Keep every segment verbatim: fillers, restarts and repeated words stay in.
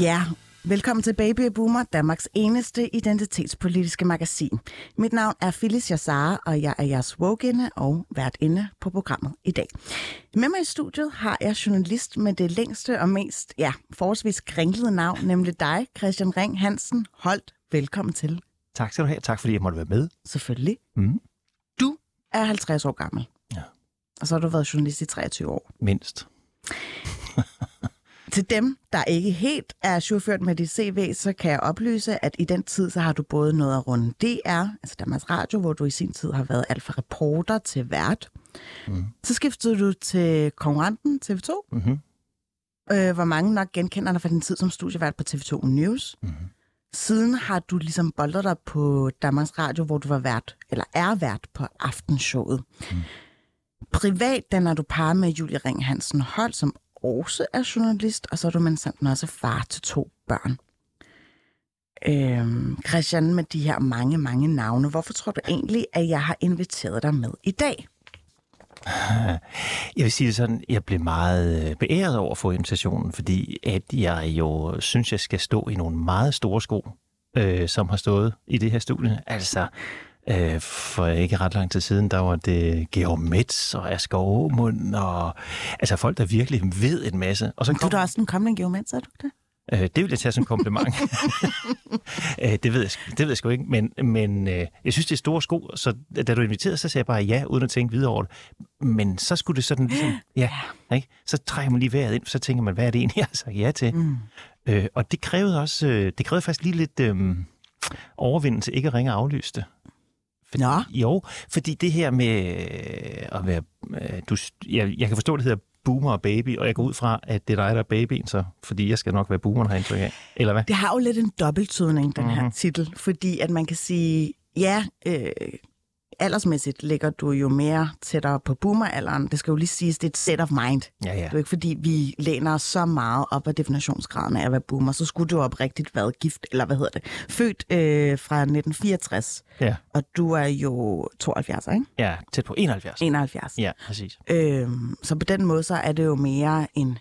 Ja, velkommen til Baby Boomer, Danmarks eneste identitetspolitiske magasin. Mit navn er Filiz Yasar, og jeg er jeres vågende og værtinde på programmet i dag. Med mig i studiet har jeg journalist med det længste og mest, ja, forholdsvis kringlede navn, nemlig dig, Kristian Ring-Hansen Holt. Velkommen til. Tak skal du have. Tak fordi jeg måtte være med. Selvfølgelig. Mm. Du er halvtreds år gammel. Ja. Og så har du været journalist i treogtyve år. Mindst. Til dem, der ikke helt er chaufført med dit C V, så kan jeg oplyse, at i den tid, så har du både noget at runde D R, altså Danmarks Radio, hvor du i sin tid har været alt fra reporter til vært. Mm. Så skiftede du til konkurrenten T V to, mm-hmm. øh, hvor mange nok genkender dig fra din tid som studievært på T V to News. Mm-hmm. Siden har du ligesom boldet dig på Danmarks Radio, hvor du var vært, eller er vært på aftenshowet. Mm. Privat danner du par med Julie Ring-Hansen Holt, som også er journalist, og så er du mandsanden også far til to børn. Øhm, Kristian, med de her mange, mange navne, hvorfor tror du egentlig, at jeg har inviteret dig med i dag? Jeg vil sige det sådan, jeg blev meget beæret over for invitationen, fordi at jeg jo synes, jeg skal stå i nogle meget store sko, øh, som har stået i det her studie. Altså, øh, for ikke ret lang tid siden, der var det Georg Mets og Asger Aagemund, og altså folk, der virkelig ved en masse. Og så kom... Du er da også en kommende Georg Mets, er du det? Øh, det vil jeg tage som kompliment. øh, det, ved jeg, det ved jeg sgu ikke, men, men øh, jeg synes, det er store sko, så da du inviterede, så sagde jeg bare ja, uden at tænke videre over det. Men så skulle det sådan ligesom, ja, ikke? Så trækker man lige vejret ind, så tænker man, hvad er det egentlig, jeg har sagt ja til? Mm. Øh, og det krævede også, øh, det krævede faktisk lige lidt øh, overvindelse, ikke at ringe og aflyse det. Fordi, ja. Jo, fordi det her med at være... Du, jeg, jeg kan forstå, det hedder boomer og baby, og jeg går ud fra, at det er dig, der er babyen, så, fordi jeg skal nok være boomeren, har jeg indtryk af. Eller hvad? Det har jo lidt en dobbelttydning, den mm-hmm. her titel, fordi at man kan sige, ja, øh, aldersmæssigt ligger du jo mere tættere på boomeralderen. Det skal jo lige siges, det er et set of mind. Ja, ja. Det er jo ikke, fordi vi læner os så meget op ad definitionsgraden af at være boomer, så skulle du oprigtigt være gift, eller hvad hedder det, født øh, fra nitten fireogtres. Ja. Og du er jo tooghalvfjerds, ikke? Ja, tæt på enoghalvfjerds. enoghalvfjerds. Ja, præcis. Øhm, så på den måde, så er det jo mere en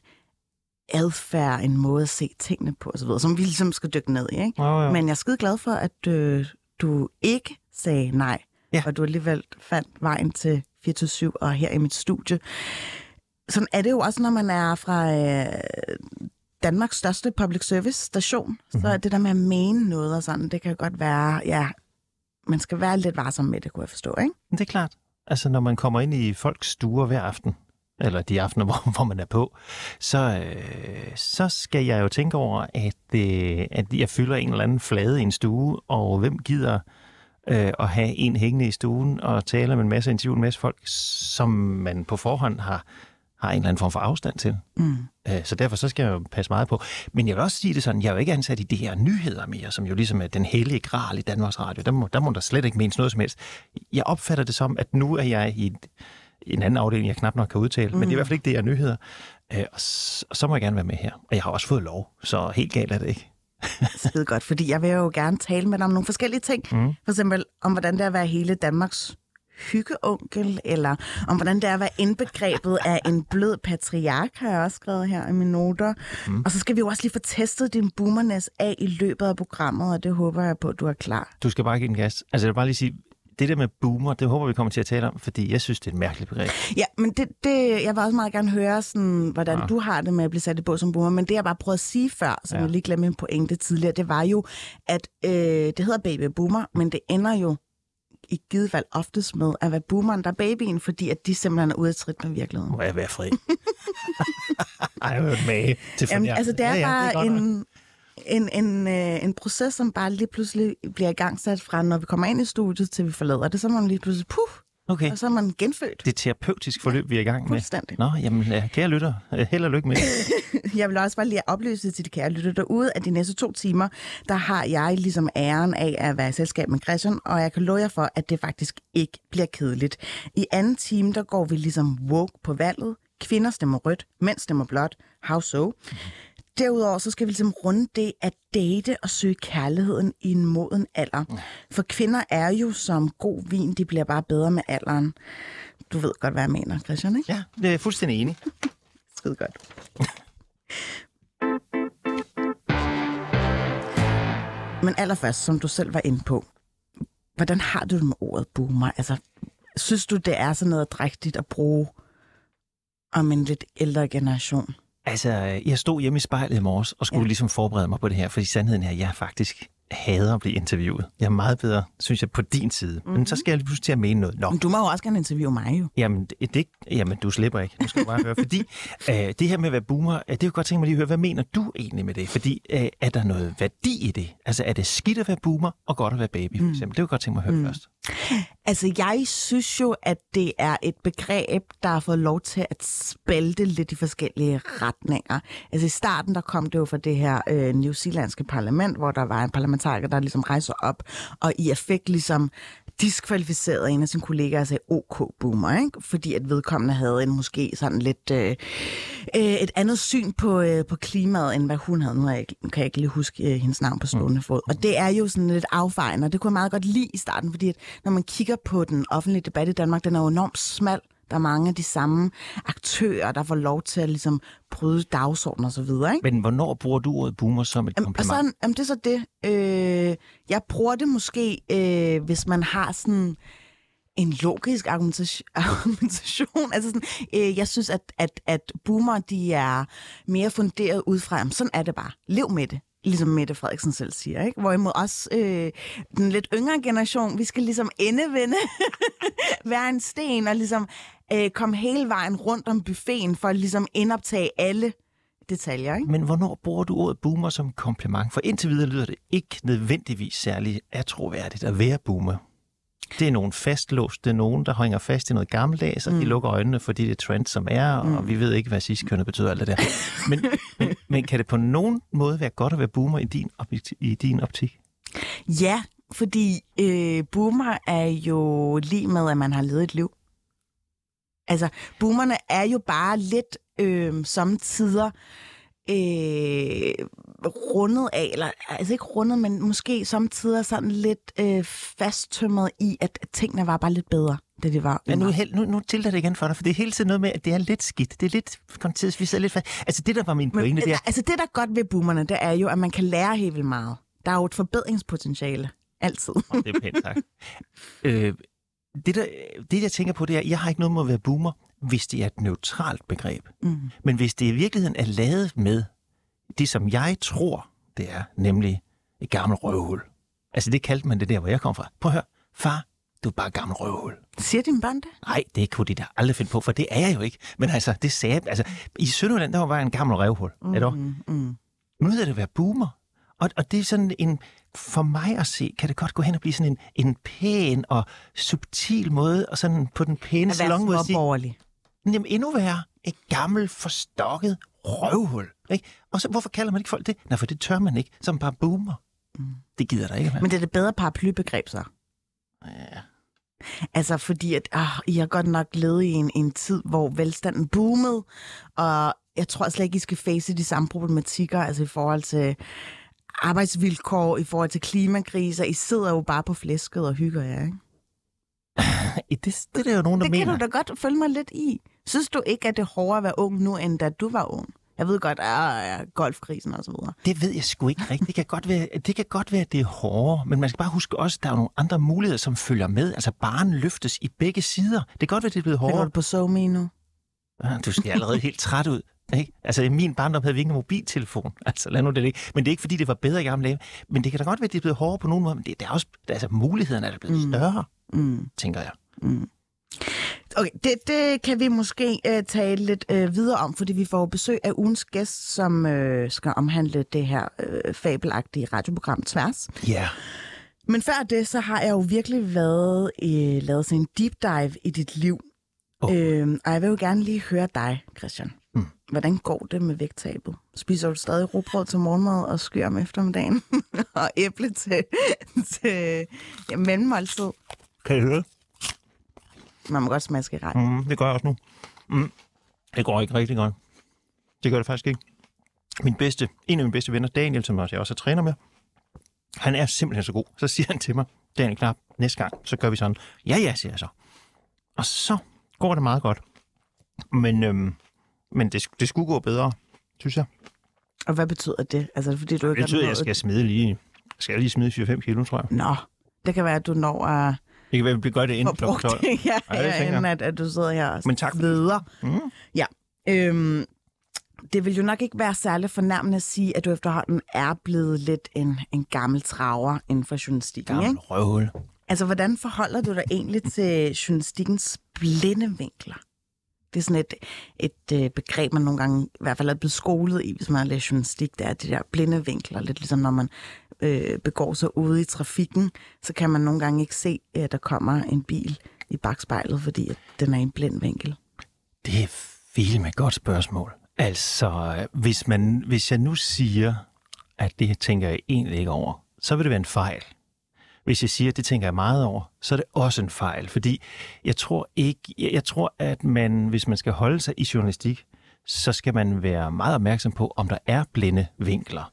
adfærd, en måde at se tingene på, og så videre, som vi ligesom skal dykke ned i, ikke? Oh, ja. Men jeg er skide glad for, at øh, du ikke sagde nej. Ja. Og du alligevel fandt vejen til fireogtyve syv og her i mit studie. Sådan er det jo også, når man er fra øh, Danmarks største public service station. Mm-hmm. Så er det der med at mene noget og sådan, det kan godt være, ja, man skal være lidt varsom med det, kunne jeg forstå, ikke? Det er klart. Altså, når man kommer ind i folks stuer hver aften, eller de aftener, hvor, hvor man er på, så, øh, så skal jeg jo tænke over, at, øh, at jeg fylder en eller anden flade i en stue, og hvem gider... og have en hængende i stuen og tale med en masse interview, en masse folk, som man på forhånd har, har en eller anden form for afstand til. Mm. Så derfor så skal jeg jo passe meget på. Men jeg vil også sige det sådan, jeg er jo ikke ansat i de her nyheder mere, som jo ligesom er den hellige gral i Danmarks Radio. Der må der, må der slet ikke menes noget som helst. Jeg opfatter det som, at nu er jeg i en anden afdeling, jeg knap nok kan udtale, mm. men det er i hvert fald ikke det, jeg er nyheder. Og så, og så må jeg gerne være med her. Og jeg har også fået lov, så helt galt er det ikke. Skide godt, fordi jeg vil jo gerne tale med dig om nogle forskellige ting. Mm. For eksempel om, hvordan det er at være hele Danmarks hyggeonkel, eller om, hvordan det er at være indbegrebet af en blød patriark, har jeg også skrevet her i mine noter. Mm. Og så skal vi jo også lige få testet din boomerness af i løbet af programmet, og det håber jeg på, at du er klar. Du skal bare give den gas. Altså, jeg vil bare lige sige, det der med boomer, det håber vi kommer til at tale om, fordi jeg synes, det er et mærkeligt begreb. Ja, men det, det, jeg vil også meget gerne høre, sådan, hvordan ja. du har det med at blive sat i bås som boomer, men det jeg bare prøvede at sige før, som ja. jeg lige glemte en pointe tidligere, det var jo, at øh, det hedder baby boomer, men det ender jo i givet fald oftest med at være boomeren, der er babyen, fordi at de simpelthen er ude af trit med virkeligheden. Må jeg være fri? Ej, jeg hørt mage til fornærmelse. Jamen, altså, det er ja, ja, bare det er en... En, en, øh, en proces, som bare lige pludselig bliver igangsat fra, når vi kommer ind i studiet, til vi forlader det, så må man lige pludselig, puh, Okay. Og så er man genfødt. Det er terapeutisk forløb, ja, vi er i gang med. Fuldstændig. Nå, jamen, ja, kære lytter, held og lykke med. Jeg vil også bare lige oplyse til de kære lytter derude, at de næste to timer, der har jeg ligesom æren af at være i selskab med Kristian, og jeg kan love jer for, at det faktisk ikke bliver kedeligt. I anden time, der går vi ligesom woke på valget. Kvinder stemmer rødt, mænd stemmer blåt. How so? Mm. Derudover så skal vi ligesom runde det at date og søge kærligheden i en moden alder. For kvinder er jo som god vin, de bliver bare bedre med alderen. Du ved godt, hvad jeg mener, Kristian, ikke? Ja, det er fuldstændig enig. Skide godt. Men allerførst, som du selv var inde på, hvordan har du det med ordet boomer? Altså, synes du, det er sådan noget drægtigt at bruge om en lidt ældre generation? Altså, jeg stod hjemme i spejlet i morges og skulle ja. ligesom forberede mig på det her, fordi sandheden er, at jeg faktisk hader at blive interviewet. Jeg er meget bedre, synes jeg, på din side. Mm-hmm. Men så skal jeg lige pludselig til at mene noget. Nå. Men du må jo også gerne interviewe mig jo. Jamen, det, det, jamen du slipper ikke. Du skal bare høre. Fordi øh, det her med at være boomer, det er jo godt tænke mig lige at høre, hvad mener du egentlig med det? Fordi øh, er der noget værdi i det? Altså, er det skidt at være boomer og godt at være baby, for eksempel? Mm. Det er jo godt tænke mig at høre mm. først. Altså, jeg synes jo, at det er et begreb, der har fået lov til at spalte lidt i forskellige retninger. Altså, i starten, der kom det jo fra det her øh, new zealandske parlament, hvor der var en parlamentariker, der ligesom rejser op, og i affekt ligesom diskvalificerede en af sine kollegaer og sagde, OK, boomer, ikke? Fordi at vedkommende havde en måske sådan lidt øh, et andet syn på, øh, på klimaet, end hvad hun havde. Nu jeg, kan jeg ikke lige huske øh, hendes navn på stående fod. Og det er jo sådan lidt affejende, og det kunne jeg meget godt lide i starten, fordi at når man kigger på den offentlige debat i Danmark, den er jo enormt smal. Der er mange af de samme aktører, der får lov til at ligesom bryde dagsordenen og så videre, ikke? Men hvornår bruger du ordet boomer som et kompliment? Jamen, så, jamen det er så det. Øh, jeg bruger det måske, øh, hvis man har sådan en logisk argumentation. Altså sådan, øh, jeg synes, at, at, at boomer, de er mere funderet ud fra, jamen, sådan er det bare. Lev med det. Ligesom Mette Frederiksen selv siger, ikke? Hvorimod også øh, den lidt yngre generation, vi skal ligesom endevende være en sten og ligesom øh, komme hele vejen rundt om buffeten for at ligesom indoptage alle detaljer, ikke? Men hvornår bruger du ordet boomer som kompliment? For indtil videre lyder det ikke nødvendigvis særlig attråværdigt at være boomer. Det er nogen fastlåst, det er nogen, der hænger fast i noget gammeldags, og mm. de lukker øjnene for det trend, som er, mm. og vi ved ikke, hvad sidstkønnet betyder, alt det der. Men, men, men kan det på nogen måde være godt at være boomer i din, i din optik? Ja, fordi øh, boomer er jo lige med, at man har levet et liv. Altså, boomerne er jo bare lidt øh, sommetider øh, rundet af, eller altså ikke rundet, men måske samtidig sådan lidt øh, fasttømret i, at tingene var bare lidt bedre, da de var. Men nu, nu, nu tilter det igen for dig, for det er hele tiden noget med, at det er lidt skidt. Det er lidt kontids, vi sidder lidt fast. Altså det, der var min pointe, det er... Altså det, der er godt ved boomerne, det er jo, at man kan lære helt vildt meget. Der er jo et forbedringspotentiale. Altid. Oh, det er pænt sagt. øh, det, der, det, jeg tænker på, det er, jeg har ikke noget med at være boomer, hvis det er et neutralt begreb. Mm. Men hvis det i virkeligheden er lavet med det, som jeg tror, det er nemlig et gammelt røvhul. Altså, det kaldte man det der, hvor jeg kom fra. Prøv at høre. Far, du er bare et gammelt røvhul. Siger din børn det? Nej, det kunne de da aldrig finde på, for det er jeg jo ikke. Men altså, det sagde... Altså, i Sønderjylland, der var bare en gammel røvhul. Mm-hmm. Er det mm. Nu hedder det at være boomer. Og, og det er sådan en... For mig at se, kan det godt gå hen og blive sådan en, en pæn og subtil måde, og sådan på den pæne salon måde at sige... Jamen, endnu værre. Et gammelt, forstokket røvhul. Ikke? Og så, hvorfor kalder man ikke folk det? Nej, for det tør man ikke, som bare boomer. Mm. Det gider der ikke. Man. Men det er det bedre paraplybegreb, så? Ja. Altså, fordi at, åh, I har godt nok levet i en, en tid, hvor velstanden boomede, og jeg tror slet ikke, I skal face de samme problematikker, altså i forhold til arbejdsvilkår, i forhold til klimakriser. I sidder jo bare på flæsket og hygger jer, ikke? det, det er der jo nogen, der det mener. Det kan du da godt følge mig lidt i. Synes du ikke, at det er hårdere at være ung nu, end da du var ung? Jeg ved godt, at øh, golfkrisen og så videre. Det ved jeg sgu ikke rigtigt. Det kan godt være, det kan godt være, at det er hårdere, men man skal bare huske også, at der er nogle andre muligheder, som følger med. Altså, barren løftes i begge sider. Det kan godt være, at det er blevet hårdere. Hvad går du på SoMe nu? Du ser allerede helt træt ud. Ikke? Altså, i min barndom havde vi ikke en mobiltelefon. Altså, lad nu det ikke. Men det er ikke, fordi det var bedre i gamle dage. Men det kan da godt være, at det er blevet hårdere på nogen måde. Men det, det er også, altså, mulighederne er da blevet større, mm. tænker jeg. Mm. Okay, det, det kan vi måske øh, tale lidt øh, videre om, fordi vi får besøg af ugens gæst, som øh, skal omhandle det her øh, fabelagtige radioprogram Tværs. Ja. Yeah. Men før det, så har jeg jo virkelig været, øh, lavet sådan en deep dive i dit liv. Oh. Øhm, og jeg vil jo gerne lige høre dig, Kristian. Mm. Hvordan går det med vægttabet? Spiser du stadig rugbrød til morgenmad og skyr om eftermiddagen? Og æble til, til ja, mellemmåltid? Kan I høre det? Man må godt smaske ret. Mm, det gør jeg også nu. Mm. Det går ikke rigtig godt. Det gør det faktisk ikke. Min bedste, en af mine bedste venner, Daniel, som jeg også er træner med, han er simpelthen så god. Så siger han til mig, Daniel Knap, næste gang, så gør vi sådan. Ja, ja, siger jeg så. Og så går det meget godt. Men, øhm, men det, det skulle gå bedre, synes jeg. Og hvad betyder det? Altså, det betyder, det betyder at jeg skal smide lige, skal lige smide fire fem kilo, tror jeg. Nå, det kan være, at du når at... Uh... Det kan være, at vi bliver godt inden klokken tolv. Ja, ja, inden at, at du sidder her og sveder. Mm. Ja, øhm, det vil jo nok ikke være særlig fornærmende at sige, at du efterhånden er blevet lidt en, en gammel traver inden for journalistikken. Gammel røvhul. Altså, hvordan forholder du dig egentlig til journalistikkens blinde vinkler? Det er sådan et, et begreb, man nogle gange i hvert fald er blevet skolet i, hvis man har læst journalistik. Det er de der blinde vinkler, lidt ligesom når man øh, begår sig ude i trafikken, så kan man nogle gange ikke se, at der kommer en bil i bagspejlet, fordi at den er en blind vinkel. Det er virkelig et godt spørgsmål. Altså, hvis, man, hvis jeg nu siger, at det tænker jeg egentlig ikke over, så vil det være en fejl. Hvis jeg siger, at det tænker jeg meget over, så er det også en fejl, fordi jeg tror ikke, jeg tror, at man, hvis man skal holde sig i journalistik, så skal man være meget opmærksom på, om der er blinde vinkler.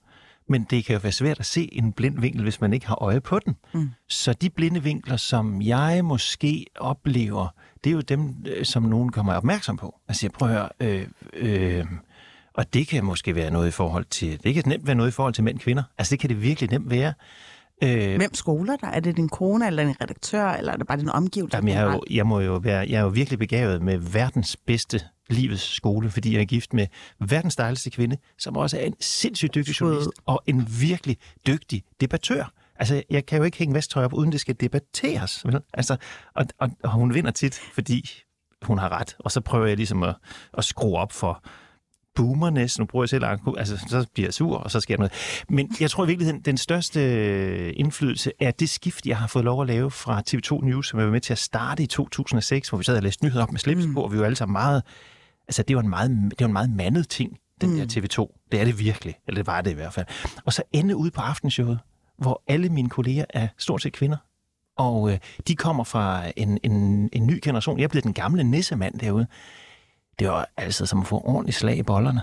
Men det kan jo være svært at se en blind vinkel, hvis man ikke har øje på den. Mm. Så de blinde vinkler, som jeg måske oplever, det er jo dem, som nogen kommer opmærksom på. Altså, jeg prøver at høre, øh, øh, og det kan måske være noget i forhold til, det kan nemt være noget i forhold til mænd og kvinder. Altså, det kan det virkelig nemt være. Hvem skoler der? Er det din kone, eller din redaktør, eller er det bare din omgivelse? Jamen, jeg, er jo, jeg, må jo være, jeg er jo virkelig begavet med verdens bedste livets skole, fordi jeg er gift med verdens dejligste kvinde, som også er en sindssygt dygtig journalist og en virkelig dygtig debattør. Altså, jeg kan jo ikke hænge vesttøj op, uden det skal debatteres. Vel? Altså, og, og, og hun vinder tit, fordi hun har ret. Og så prøver jeg ligesom at, at skrue op for... boomerness, nu bruger jeg selv, altså så bliver jeg sur, og så sker noget. Men jeg tror i virkeligheden, den største indflydelse er det skift, jeg har fået lov at lave fra T V to News, som jeg var med til at starte i to tusind og seks, hvor vi sad og læste nyheder op med slips på, og vi var alle sammen meget, altså det var en meget, det var en meget mandet ting, den mm. der T V to. Det er det virkelig, eller det var det i hvert fald. Og så ende ude på aftenshowet, hvor alle mine kolleger er stort set kvinder, og øh, de kommer fra en, en, en ny generation. Jeg blev den gamle nissemand derude. Det var altså som at få ordentligt slag i bollerne.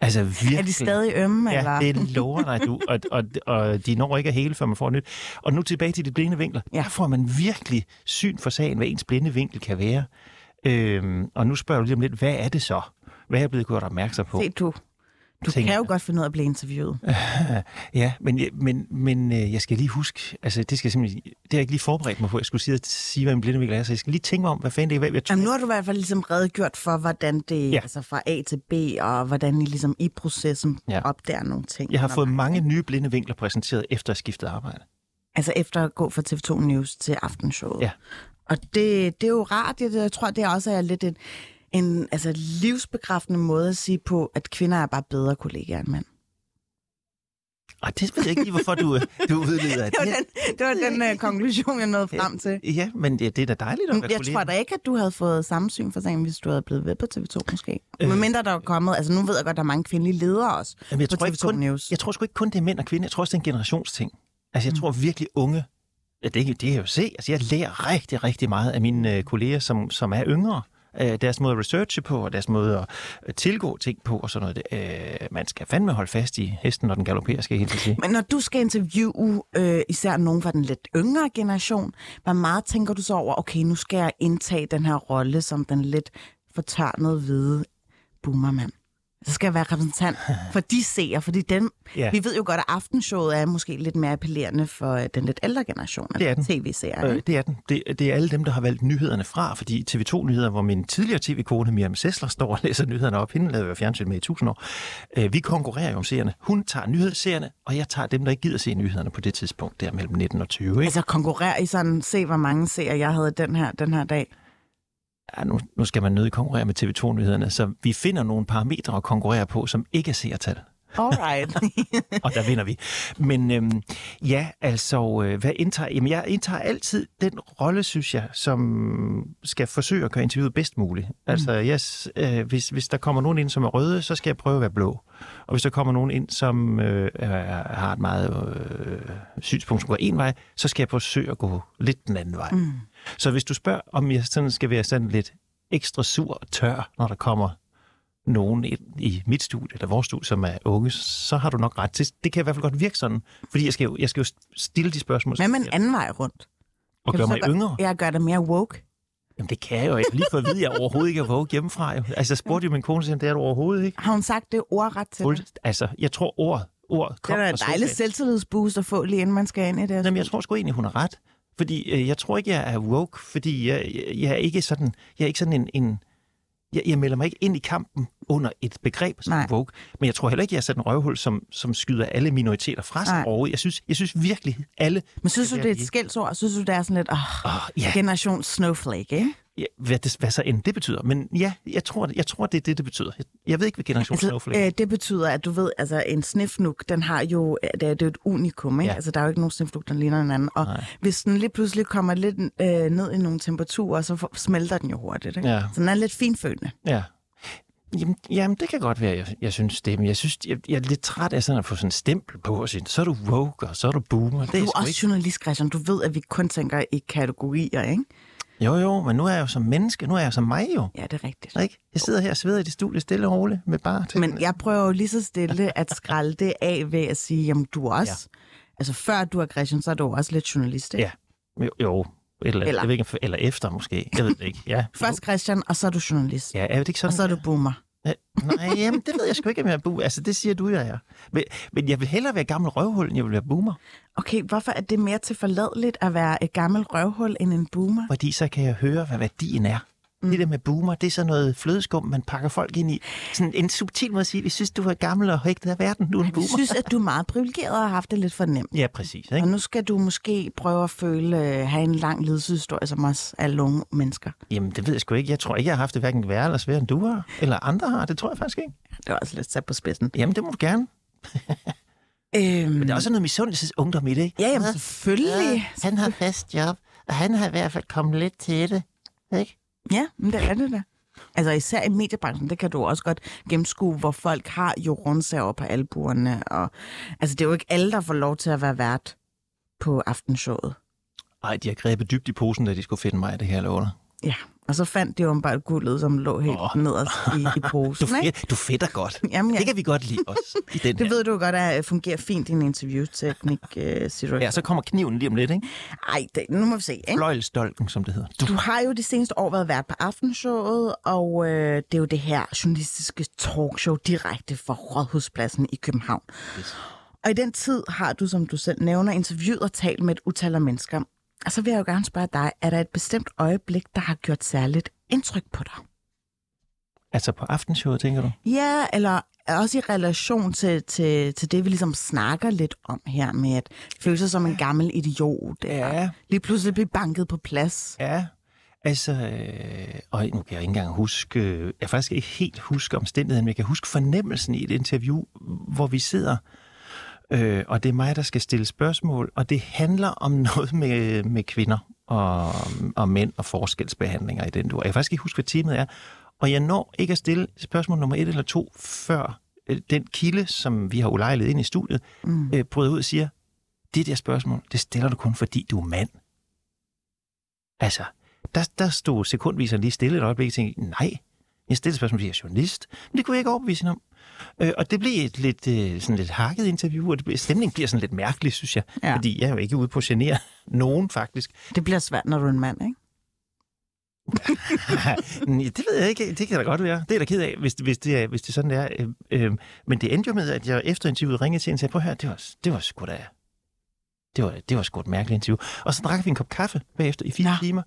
Altså virkelig. Er de stadig ømme, eller? Ja, det lover dig, du. Og, og, og de når ikke at hele, før man får nyt. Og nu tilbage til de blinde vinkler. Ja. Der får man virkelig syn for sagen, hvad ens blinde vinkel kan være. Øhm, og nu spørger du lige om lidt, hvad er det så? Hvad er jeg blevet gjort opmærksom på? Se, du, du kan jo godt finde ud af at blive interviewet. Ja, men, men, men jeg skal lige huske, altså det skal simpelthen, det har jeg ikke lige forberedt mig på, jeg skulle sige, sige hvad min blindevinkel er, så jeg skal lige tænke mig om, hvad fanden det er. Hvad jeg tror. Jamen nu har du i hvert fald ligesom redegjort for, hvordan det, ja. Altså fra A til B, og hvordan I ligesom i processen ja. Opdager nogle ting. Jeg har fået mange nye blindevinkler præsenteret efter at skiftet arbejde. Altså efter at gå fra T V to News til aftenshowet. Ja. Og det, det er jo rart, jeg, jeg tror det også er lidt en... En altså, livsbekræftende måde at sige på, at kvinder er bare bedre kollegaer end mænd. Og det ved jeg ikke lige, hvorfor du, du udleder det. Var den, det var den uh, konklusion, jeg nåede frem til. Ja, men det, det er da dejligt at være kollegaer. Jeg tror da ikke, at du havde fået samme syn for sagen, hvis du havde blevet ved på T V to måske. Øh. Men mindre der er kommet, altså nu ved jeg godt, der er mange kvindelige ledere også på tror T V to kun, News. Jeg tror sgu ikke kun, det er mænd og kvinder. Jeg tror også, det er en generationsting. Altså jeg mm. tror virkelig unge, det, det kan jeg jo se. Altså jeg lærer rigtig, rigtig meget af mine kolleger, som, som er yngre. Deres måde at researche på, og deres måde at tilgå ting på, og sådan noget. Øh, man skal fandme holde fast i hesten, når den galopperer, skal jeg helt sige. Men når du skal interviewe øh, især nogen fra den lidt yngre generation, hvor meget tænker du så over, okay, nu skal jeg indtage den her rolle som den lidt fortørnede hvide boomermand? Så skal jeg være repræsentant for de seere, fordi dem, ja. Vi ved jo godt, at aftenshowet er måske lidt mere appellerende for den lidt ældre generation af tv-seere. Øh, det er den. Det, det er alle dem, der har valgt nyhederne fra, fordi T V to-nyheder, hvor min tidligere tv-kone Miriam Sessler står og læser nyhederne op, hende lavede jeg fjernsyn med i tusind år. Øh, vi konkurrerer jo om seerne. Hun tager nyhedsseerne, og jeg tager dem, der ikke gider se nyhederne på det tidspunkt, der mellem nitten og tyve. Ikke? Altså konkurrerer I sådan, se hvor mange seere jeg havde den her, den her dag? Ja, nu, nu skal man nødt konkurrere med T V to-nyhederne, så vi finder nogle parametre at konkurrere på, som ikke er seertal. Alright. Og der vinder vi. Men øhm, ja, altså, øh, hvad indtager... Jamen, jeg indtager altid den rolle, synes jeg, som skal forsøge at gøre interviewet bedst muligt. Altså, mm. yes, øh, hvis, hvis der kommer nogen ind, som er røde, så skal jeg prøve at være blå. Og hvis der kommer nogen ind, som øh, har et meget øh, synspunkt, som går en vej, så skal jeg forsøge at gå lidt den anden vej. Mm. Så hvis du spørger, om jeg sådan skal være sådan lidt ekstra sur og tør, når der kommer nogen i mit studie, eller vores studie, som er unge, så har du nok ret til. Det kan i hvert fald godt virke sådan, fordi jeg skal jo, jeg skal jo stille de spørgsmål. Hvad med en anden vej rundt? Og gøre mig yngre? Jeg gør det mere woke. Jamen det kan jeg jo. Jeg har lige fået at vide, at jeg overhovedet ikke er woke hjemmefra. Jo. Altså jeg spurgte jo min kone, det er du overhovedet ikke. Har hun sagt det ordret til dig? Altså, jeg tror ordet, ordet kom. Det er en dejlig selvtillidsboost at få, lige inden man skal ind i det. Jamen jeg tror sgu egentlig, hun har ret. Fordi øh, jeg tror ikke, jeg er woke, fordi jeg, jeg, jeg er ikke sådan, jeg er ikke sådan en... en jeg, jeg melder mig ikke ind i kampen under et begreb som Nej. woke, men jeg tror heller ikke, jeg er sådan en røvhul, som, som skyder alle minoriteter fra sig over. Jeg synes, jeg synes virkelig, alle... Men synes du, det er et skældsord? Synes du, det er sådan lidt, åh, oh, yeah. generation snowflake, ikke? Ja, hvad, det, hvad så end det betyder. Men ja, jeg tror, jeg tror det er det, det betyder. Jeg, jeg ved ikke, hvad generation altså, snowflake er. Øh, det betyder, at du ved, altså en snifnuk, den har jo, det er, det er jo et unikum, ikke? Ja. Altså der er jo ikke nogen snifnuk, den ligner en anden. Og Nej. hvis den lige pludselig kommer lidt øh, ned i nogle temperaturer, så for, smelter den jo hurtigt, ikke? Ja. Så den er lidt finfølende. Ja. Jamen, jamen, det kan godt være, jeg, jeg synes det, men jeg synes, jeg, jeg er lidt træt af sådan at få sådan en stempel på og sige, så er du woke, og så er du boomer. Det du er, er også ikke... journalist, Kristian. Du ved, at vi kun tænker i kategorier, ikke? Jo, jo, men nu er jeg jo som menneske, nu er jeg som mig jo. Ja, det er rigtigt. Ikke? Jeg sidder her og sveder i det studie stille og roligt med bare ting. Men jeg prøver jo lige så stille at skralde det af ved at sige, jamen du også. Ja. Altså før du er Kristian, så er du også lidt journalist, ikke? Ja, jo, jo. Eller, eller. Jeg ved ikke, eller efter måske, jeg ved det ikke. Ja. Først Kristian, og så er du journalist. Ja, er det ikke sådan? Og så er du boomer. Nej, jamen, det ved jeg sgu ikke, om jeg er boomer. Altså, det siger du, jeg er. Men, men jeg vil hellere være gammel røvhul, end jeg vil være boomer. Okay, hvorfor er det mere tilforladeligt at være et gammelt røvhul end en boomer? Fordi så kan jeg høre, hvad værdien er. Mm. Det der med boomer, det er sådan noget flødeskum, man pakker folk ind i. Sådan en subtil måde at sige, vi synes, du er gammel og hægtet af verden, du er en boomer. Vi synes, at du er meget privilegeret og har haft det lidt for nemt. Ja, præcis. Ikke? Og nu skal du måske prøve at føle, have en lang lidelseshistorie, som også er unge mennesker. Jamen, det ved jeg sgu ikke. Jeg tror ikke, jeg har haft det hverken værre eller sværere, end du har. Eller andre har. Det tror jeg faktisk ikke. Det er også lidt sat på spidsen. Jamen, det må du gerne. øhm... Men der er også noget misundelsesungdom i det, ikke? Ja, jamen, selvfølgelig. Ja, han har fast job, og han har i hvert fald kommet lidt til det, ikke? Ja, men det er det der. Altså især i mediebranchen, det kan du også godt gennemskue, hvor folk har jo rundsager på albuerne. Og... Altså det er jo ikke alle, der får lov til at være vært på aftenshowet. Ej, de har grebet dybt i posen, da de skulle finde mig det her låner. Ja, og så fandt de jo bare guldet, som lå helt oh. nederst i, i posen. du, fed, du fedter godt. Jamen, ja. Det kan vi godt lide også. I den det her. Ved du godt, at fungerer fint i en interviewteknik. Øh, ja, så kommer kniven lige om lidt, ikke? Ej, det, nu må vi se. Ikke? Fløjlstolken, som det hedder. Du. du har jo de seneste år været vært på aftenshowet, og øh, det er jo det her journalistiske talkshow direkte fra Rådhuspladsen i København. Yes. Og i den tid har du, som du selv nævner, interviewet og talt med et utal af mennesker. Og så vil jeg jo gerne spørge dig, er der et bestemt øjeblik, der har gjort særligt indtryk på dig? Altså på aftenshowet, tænker du? Ja, eller også i relation til, til, til det, vi ligesom snakker lidt om her med at føle sig som en gammel idiot. Ja. Lige pludselig blive banket på plads. Ja, altså... Øh, og nu kan jeg ikke engang huske... Jeg kan faktisk ikke helt huske omstændigheden, men jeg kan huske fornemmelsen i et interview, hvor vi sidder... Øh, og det er mig, der skal stille spørgsmål, og det handler om noget med, med kvinder og, og mænd og forskelsbehandlinger i den du. Jeg kan faktisk ikke huske, hvad teamet er, og jeg når ikke at stille spørgsmål nummer et eller to, før øh, den kilde, som vi har ulejlet ind i studiet, mm. øh, bryder ud og siger, det der spørgsmål, det stiller du kun, fordi du er mand. Altså, der, der stod sekundviseren lige stille et øjeblik og tænkte, nej, jeg stiller spørgsmål, fordi jeg er journalist, men det kunne jeg ikke overbevise hende om. Øh, og det blev et lidt, øh, sådan lidt hakket interview, og det, stemningen bliver sådan lidt mærkelig, synes jeg. Ja. Fordi jeg er jo ikke ude på at genere nogen, faktisk. Det bliver svært, når du er en mand, ikke? Det ved jeg ikke. Det kan da godt være. Det er da ked af, hvis, hvis, det, er, hvis det sådan er. Øh, øh, men det endte jo med, at jeg efter interviewet ringede til hende og sagde, prøv at høre, det var, det var sgu da... Det var, det var sgu et mærkeligt interview. Og så drak vi en kop kaffe bagefter i fire Nå. timer.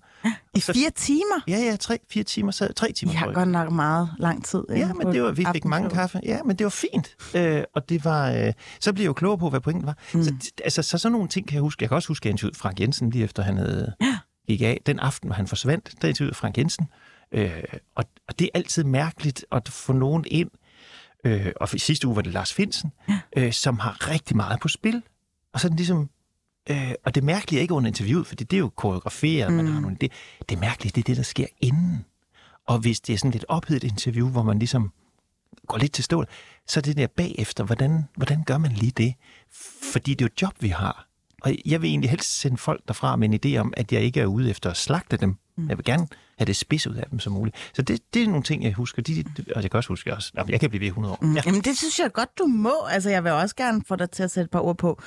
I så, fire timer? Ja, ja, tre, fire timer. Så, tre timer. I har godt nok meget lang tid. Ja, ja men det var, vi fik mange kaffe. Ja, men det var fint. Øh, og det var, øh, så blev jeg jo klogere på, hvad pointen var. Mm. Så, altså, så sådan nogle ting kan jeg huske. Jeg kan også huske, at jeg interviewede Frank Jensen, lige efter han havde ja. gik af. Den aften, hvor han forsvandt, der interviewede Frank Jensen. Øh, og, og det er altid mærkeligt at få nogen ind, øh, og i sidste uge var det Lars Finsen, ja. øh, som har rigtig meget på spil. Og så er den ligesom, øh, og det mærkelige er ikke under interviewet, for det er jo koreograferet, mm. man har nogle, det, det mærkelige, det er det, der sker inden. Og hvis det er sådan lidt ophedet interview, hvor man ligesom går lidt til stål, så det der bagefter, hvordan, hvordan gør man lige det? Fordi det er jo et job, vi har. Og jeg vil egentlig helst sende folk derfra med en idé om, at jeg ikke er ude efter at slagte dem. Mm. Jeg vil gerne have det spids ud af dem som muligt. Så det, det er nogle ting, jeg husker. De, de, og jeg kan også huske også. Nå, jeg kan blive ved hundrede år. Ja. Mm. Jamen det synes jeg godt, du må. Altså jeg vil også gerne få dig til at sætte et par ord på.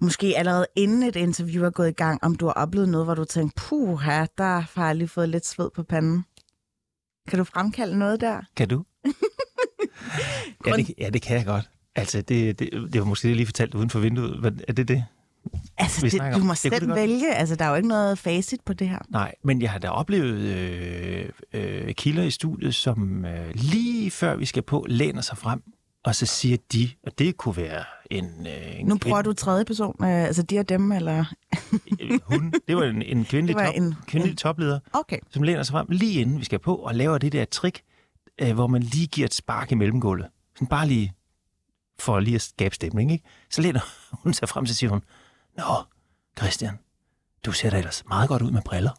Måske allerede inden et interview er gået i gang, om du har oplevet noget, hvor du tænkte, puha, der har jeg lige fået lidt sved på panden. Kan du fremkalde noget der? Kan du? ja, det, ja, det kan jeg godt. Altså det, det, det var måske lige fortalt uden for vinduet. Hvad, er det det? Altså, det, du må selv vælge. Altså, der er jo ikke noget facit på det her. Nej, men jeg har da oplevet øh, øh, kilder i studiet, som øh, lige før vi skal på, læner sig frem, og så siger de, og det kunne være en... Øh, en nu bruger du tredje person, øh, altså de og dem, eller... Hun, det var en, en kvindelig, det var top, en, kvindelig en... topleder, okay. Som læner sig frem lige inden vi skal på, og laver det der trick, øh, hvor man lige giver et spark i mellemgulvet. Sådan bare lige, for lige at skabe stemning, ikke? Så læner hun sig frem, så siger hun, nå, Kristian, du ser da ellers meget godt ud med briller.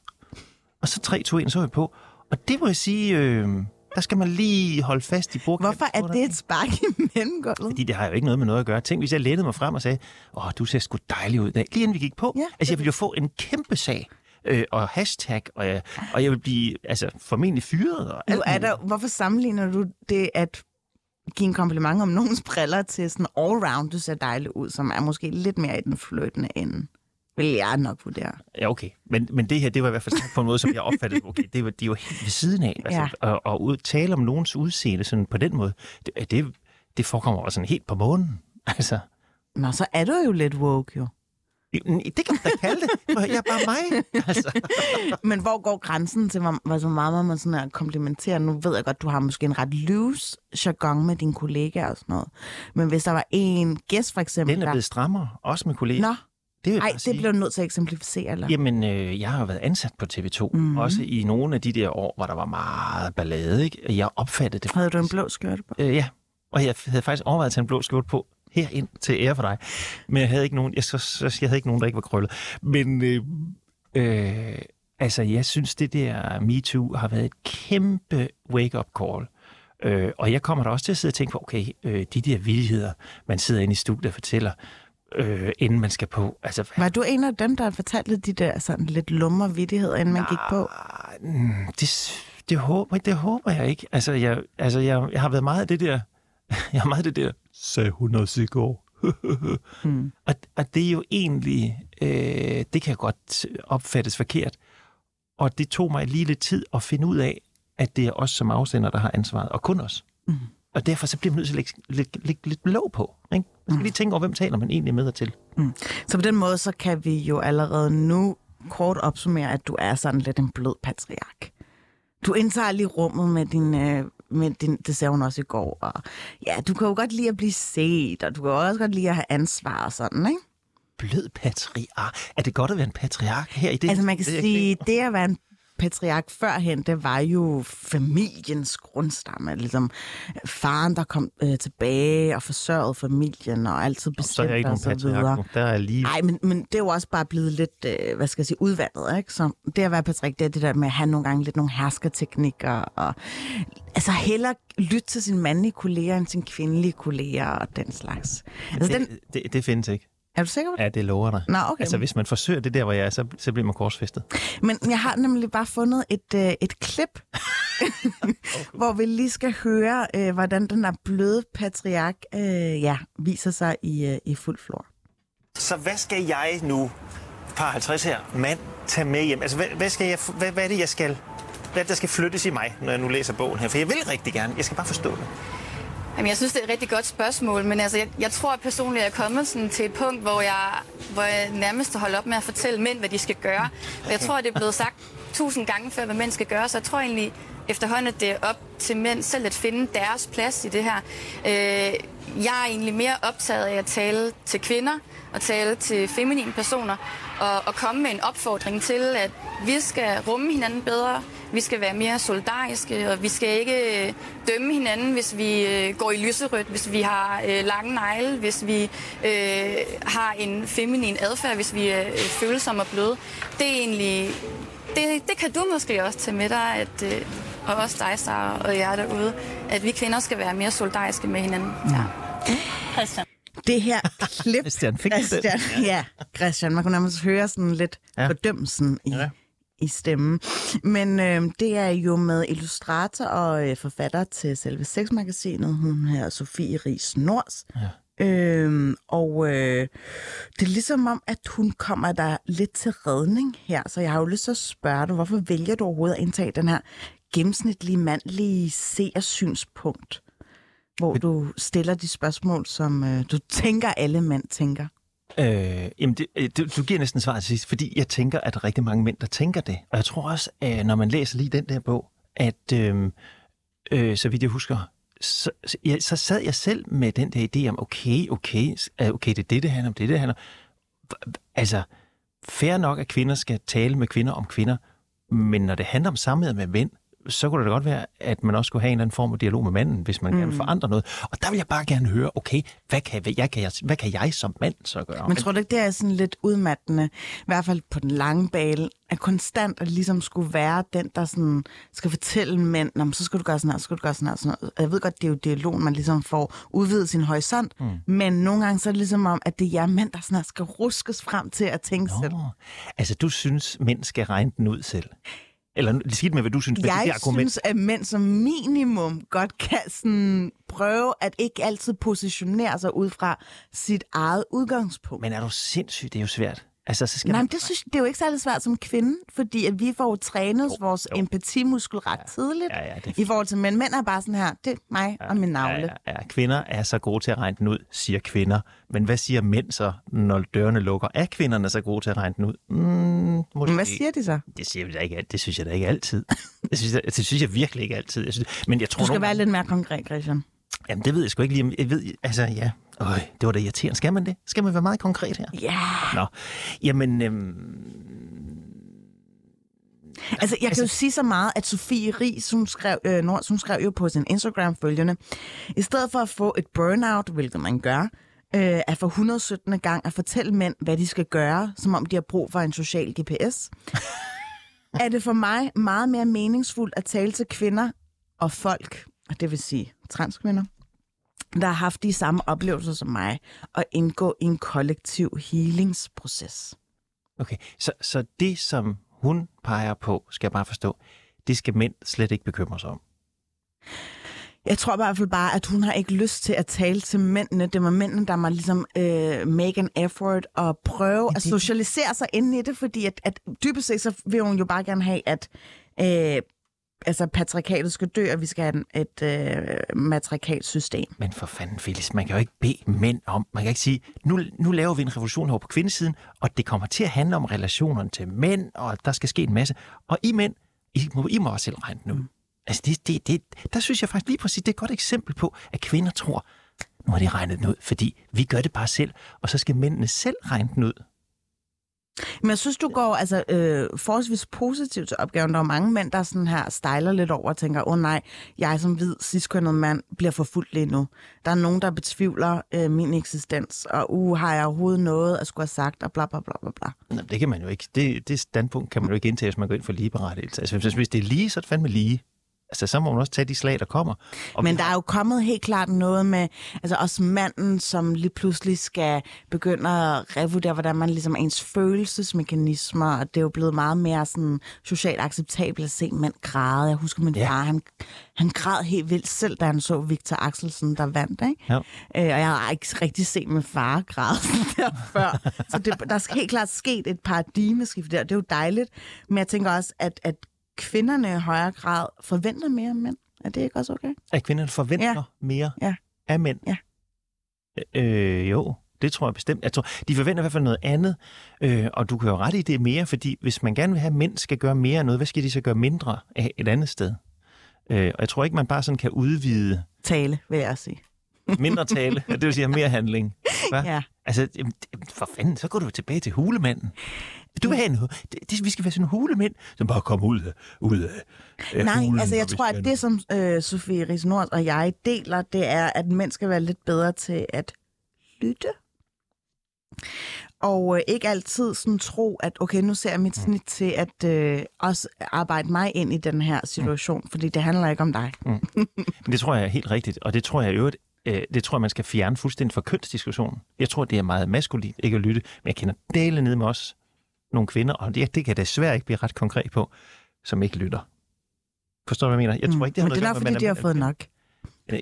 Og så tre, to, en, så er jeg på. Og det må jeg sige, øh, der skal man lige holde fast i bordkanten. Hvorfor er det et spark i mellemgulvet? Fordi det har jo ikke noget med noget at gøre. Tænk, hvis jeg lænede mig frem og sagde, åh, du ser sgu dejlig ud i dag. Lige inden vi gik på. Ja, altså, jeg ville jo få en kæmpe sag. Øh, og hashtag, og jeg, og jeg ville blive altså, formentlig fyret. Og alt er der, hvorfor sammenligner du det, at... give en kompliment om nogens briller til sådan all-round, du ser dejligt ud, som er måske lidt mere i den fløjtende ende, vil jeg nok vurdere. Ja, okay. Men, men det her, det var i hvert fald på en måde, som jeg opfattede, okay, det var de jo helt ved siden af. Altså, ja. og, og, og tale om nogens udseende sådan på den måde, det, det, det forekommer også sådan helt på månen. Altså. Nå, så er du jo lidt woke, jo. Det kan man da kalde det. Jeg er bare mig. Altså. Men hvor går grænsen til, hvor meget man sådan er komplimenterer? Nu ved jeg godt, du har måske en ret loose jargon med dine kollegaer og sådan noget. Men hvis der var en gæst, for eksempel... Den er blevet strammere, også med kollegaer. Nå, det, Ej, det blev nødt til at eksemplificere, eller? Jamen, øh, jeg har været ansat på T V to, mm-hmm. også i nogle af de der år, hvor der var meget ballade, ikke? Jeg opfattede det. Havde du en blå skjorte på? Øh, ja, og jeg havde faktisk overvejet at tage en blå skjorte på, herind til ære for dig. Men jeg havde ikke nogen, jeg, så, så, jeg havde ikke nogen, der ikke var krøllet. Men øh, øh, altså, jeg synes, det der MeToo har været et kæmpe wake-up call. Øh, og jeg kommer da også til at sidde og tænke på, okay, øh, de der vildheder, man sidder inde i studiet og fortæller, øh, inden man skal på. Altså, var du en af dem, der fortalte de der sådan lidt lumre vittigheder, inden man ah, gik på? Det, det, håber, det håber jeg ikke. Altså, jeg, altså jeg, jeg har været meget af det der, jeg har meget af det der, sagde hun også i går. mm. og, og det er jo egentlig, øh, det kan godt opfattes forkert. Og det tog mig lige lidt tid at finde ud af, at det er os som afsender, der har ansvaret, og kun os. Mm. Og derfor så bliver man nødt til at lægge, lægge, lægge lidt blå på. Ikke? Man skal mm. lige tænke over, hvem taler man egentlig med og til. Mm. Så på den måde, så kan vi jo allerede nu kort opsummere, at du er sådan lidt en blød patriark. Du indtager lige rummet med din... Øh Men det, det sagde hun også i går. Og ja, du kan jo godt lide at blive set, og du kan også godt lide at have ansvar og sådan, ikke? Blød patriark. Er det godt at være en patriark her i det? Altså man kan det, sige, at det at være en patriark førhen, det var jo familiens grundstamme. Ligesom faren, der kom øh, tilbage og forsørgede familien og altid bestemte og så videre. Der er lige... Ej, men, men det er jo også bare blevet lidt, øh, hvad skal jeg sige, udvandet, ikke? Så det at være patriark, det er det der med at have nogle gange lidt nogle herskerteknikker og... Altså hellere lytte til sine mandlige kolleger end sine kvindelige kolleger og den slags. Altså, det, den... det, det findes ikke. Er du sikker på det? Ja, det lover dig. Nå, okay. Altså, hvis man forsøger det der, hvor jeg er, så, så bliver man korsfæstet. Men jeg har nemlig bare fundet et, øh, et klip, okay. hvor vi lige skal høre, øh, hvordan den der bløde patriark øh, ja, viser sig i, øh, i fuld flor. Så hvad skal jeg nu, par halvtreds her, mand, tage med hjem? Altså, hvad, hvad, skal jeg, hvad, hvad er det, jeg skal? Hvad der skal flyttes i mig, når jeg nu læser bogen her? For jeg vil rigtig gerne. Jeg skal bare forstå det. Jamen, jeg synes, det er et rigtig godt spørgsmål, men altså, jeg, jeg tror personligt, at jeg er kommet sådan til et punkt, hvor jeg, hvor jeg nærmest holder op med at fortælle mænd, hvad de skal gøre. Og jeg tror, det er blevet sagt tusind gange før, hvad mænd skal gøre, så jeg tror egentlig, efterhånden, at det er op til mænd selv at finde deres plads i det her. Jeg er egentlig mere optaget af at tale til kvinder og tale til feminine personer og, og komme med en opfordring til, at vi skal rumme hinanden bedre, vi skal være mere solidariske, og vi skal ikke dømme hinanden, hvis vi går i lyserødt, hvis vi har lange negle, hvis vi øh, har en feminin adfærd, hvis vi er følsomme og bløde. Det er egentlig... Det, det kan du måske også tage med dig, at, øh, og også dig, Sara, og jer derude, at vi kvinder skal være mere solidariske med hinanden. Ja. Kristian. Det her klip... Kristian fik det. Ja, Kristian. Man kunne nærmest høre sådan lidt ja. fordømmelsen i, ja. i stemmen. Men øh, det er jo med illustrator og øh, forfatter til selve Sexmagasinet, hun her Sofie Riise Nors. Ja. Øh, og øh, det er ligesom om, at hun kommer der lidt til redning her. Så jeg har jo lyst til at spørge dig, hvorfor vælger du overhovedet at indtage den her gennemsnitlige mandlige seersynspunkt, hvor du stiller de spørgsmål, som øh, du tænker, alle mænd tænker? Øh, jamen, det, det, du giver næsten svaret til sidst, fordi jeg tænker, at der er rigtig mange mænd, der tænker det. Og jeg tror også, at når man læser lige den der bog, at øh, øh, så vidt jeg husker, så, så, jeg, så sad jeg selv med den der idé om, okay, okay, okay, det er det, det handler om, det er det, det handler om. Altså, fair nok, at kvinder skal tale med kvinder om kvinder, men når det handler om samvær med mænd, så kunne det godt være, at man også skulle have en eller anden form af dialog med manden, hvis man mm. gerne vil forandre noget. Og der vil jeg bare gerne høre, okay, hvad kan jeg, kan jeg, hvad kan jeg som mand så gøre? Men tror du ikke, det er sådan lidt udmattende, i hvert fald på den lange bane, at konstant at ligesom skulle være den, der sådan skal fortælle mænd, om så skal du gøre sådan her, så skal du gøre sådan her, sådan her. Jeg ved godt, det er jo dialogen, man ligesom får udvidet sin horisont, mm. men nogle gange så er det ligesom om, at det er jer mænd, der sådan her skal ruskes frem til at tænke Nå. selv. Altså, du synes, mænd skal regne den ud selv? Eller skidt med, hvad du synes. Jeg det synes, at mænd som minimum godt kan sådan prøve at ikke altid positionere sig ud fra sit eget udgangspunkt. Men er du sindssyg? Det er jo svært. Altså, så skal Nej, man... men det, synes, det er jo ikke særlig svært som kvinde, fordi at vi får trænet oh, vores oh. empatimuskel ret ja. tidligt ja, ja, i forhold til mænd. Mænd er bare sådan her, det er mig ja, og min navle. Ja, ja, ja. Kvinder er så gode til at regne den ud, siger kvinder. Men hvad siger mænd så, når dørene lukker? Er kvinderne så gode til at regne den ud? Mm, måske. Hvad siger de så? Det, siger jeg ikke, det synes jeg da ikke altid. Det synes jeg, det synes jeg virkelig ikke altid. Jeg synes, men jeg tror, du skal nogen... være lidt mere konkret, Kristian. Jamen, det ved jeg sgu ikke lige. Jeg ved, altså, ja. Øj, det var da irriterende. Skal man det? Skal man være meget konkret her? Ja. Yeah. Nå, jamen... Øhm... Altså, jeg altså... kan jo sige så meget, at Sofie Riis, hun skrev, øh, Nors, hun skrev jo på sin Instagram følgende: i stedet for at få et burnout, hvilket man gør, øh, at for hundrede og syttende gang at fortælle mænd, hvad de skal gøre, som om de har brug for en social G P S, er det for mig meget mere meningsfuldt at tale til kvinder og folk, det vil sige transkvinder, der har haft de samme oplevelser som mig, og indgå i en kollektiv healingsproces. Okay, så, så det, som hun peger på, skal jeg bare forstå, det skal mænd slet ikke bekymre sig om? Jeg tror i hvert fald bare, at hun har ikke lyst til at tale til mændene. Det var mændene, der må ligesom øh, make an effort og prøve det... at socialisere sig inde i det, fordi at, at dybest set, så vil hun jo bare gerne have, at... Øh, altså, patriarkatet skal dø, og vi skal have et øh, matriarkalt system. Men for fanden, Filiz, man kan jo ikke bede mænd om... Man kan ikke sige, nu, nu laver vi en revolution her på kvindesiden, og det kommer til at handle om relationerne til mænd, og der skal ske en masse. Og I mænd, I må, I må også selv regne den ud. Mm. Altså, det, det, det, der synes jeg faktisk lige præcis, det er et godt eksempel på, at kvinder tror, nu har de regnet den ud, fordi vi gør det bare selv, og så skal mændene selv regne den ud. Men jeg synes, du går altså, øh, forholdsvis positivt til opgaven. Der er mange mænd, der sådan her stejler lidt over og tænker, åh oh, nej, jeg som hvid, ciskønnet mand bliver forfulgt lige nu. Der er nogen, der betvivler øh, min eksistens, og uh, har jeg overhovedet noget at skulle have sagt, og bla bla bla bla bla. Nå, det kan man jo ikke. Det, det standpunkt kan man jo ikke indtage, hvis man går ind for ligeberettigelse. Altså, hvis det er lige, så er det fandme lige. Altså, så må man også tage de slag, der kommer. Og men der har... er jo kommet helt klart noget med, altså også manden, som lige pludselig skal begynde at revurdere, hvordan man ligesom ens følelsesmekanismer, og det er jo blevet meget mere sådan socialt acceptabelt at se mænd græde. Jeg husker min ja. far, han, han græd helt vildt selv, da han så Victor Axelsen, der vandt, ikke? Ja. Øh, og jeg har ikke rigtig set min far græde der før. Så det, der skal helt klart sket et paradigmeskift der, det er jo dejligt. Men jeg tænker også, at, at kvinderne i højere grad forventer mere af mænd. Er det ikke også okay? At kvinderne forventer ja. mere ja. af mænd? Ja. Øh, jo, det tror jeg bestemt. Jeg tror, de forventer i hvert fald noget andet, øh, og du kan jo rette i det mere, fordi hvis man gerne vil have, at mænd skal gøre mere af noget, hvad skal de så gøre mindre af et andet sted? Øh, og jeg tror ikke, man bare sådan kan udvide... Tale, vil jeg sige. Mindre tale, det vil sige mere handling. Hva? Ja. Altså, for fanden, så går du tilbage til hulemanden. Du vil have en, det, det, vi skal være sådan en hulemænd, som bare kommer ud, ud af, af Nej, hulen, altså jeg tror, at det, som øh, Sofie Riise Nors og jeg deler, det er, at mænd skal være lidt bedre til at lytte. Og øh, ikke altid sådan tro, at okay, nu ser jeg mit snit til at øh, også arbejde mig ind i den her situation, mm. fordi det handler ikke om dig. Mm. Men det tror jeg er helt rigtigt, og det tror jeg i øvrigt, det tror jeg, man skal fjerne fuldstændig fra kønsdiskussionen. Jeg tror, det er meget maskulint ikke at lytte, men jeg kender dele ned med os nogle kvinder, og det, det kan jeg desværre ikke blive ret konkret på, som ikke lytter. Forstår du, hvad jeg mener? Jeg tror ikke, det har mm, men noget det er nok, fordi man, de har man, fået nok.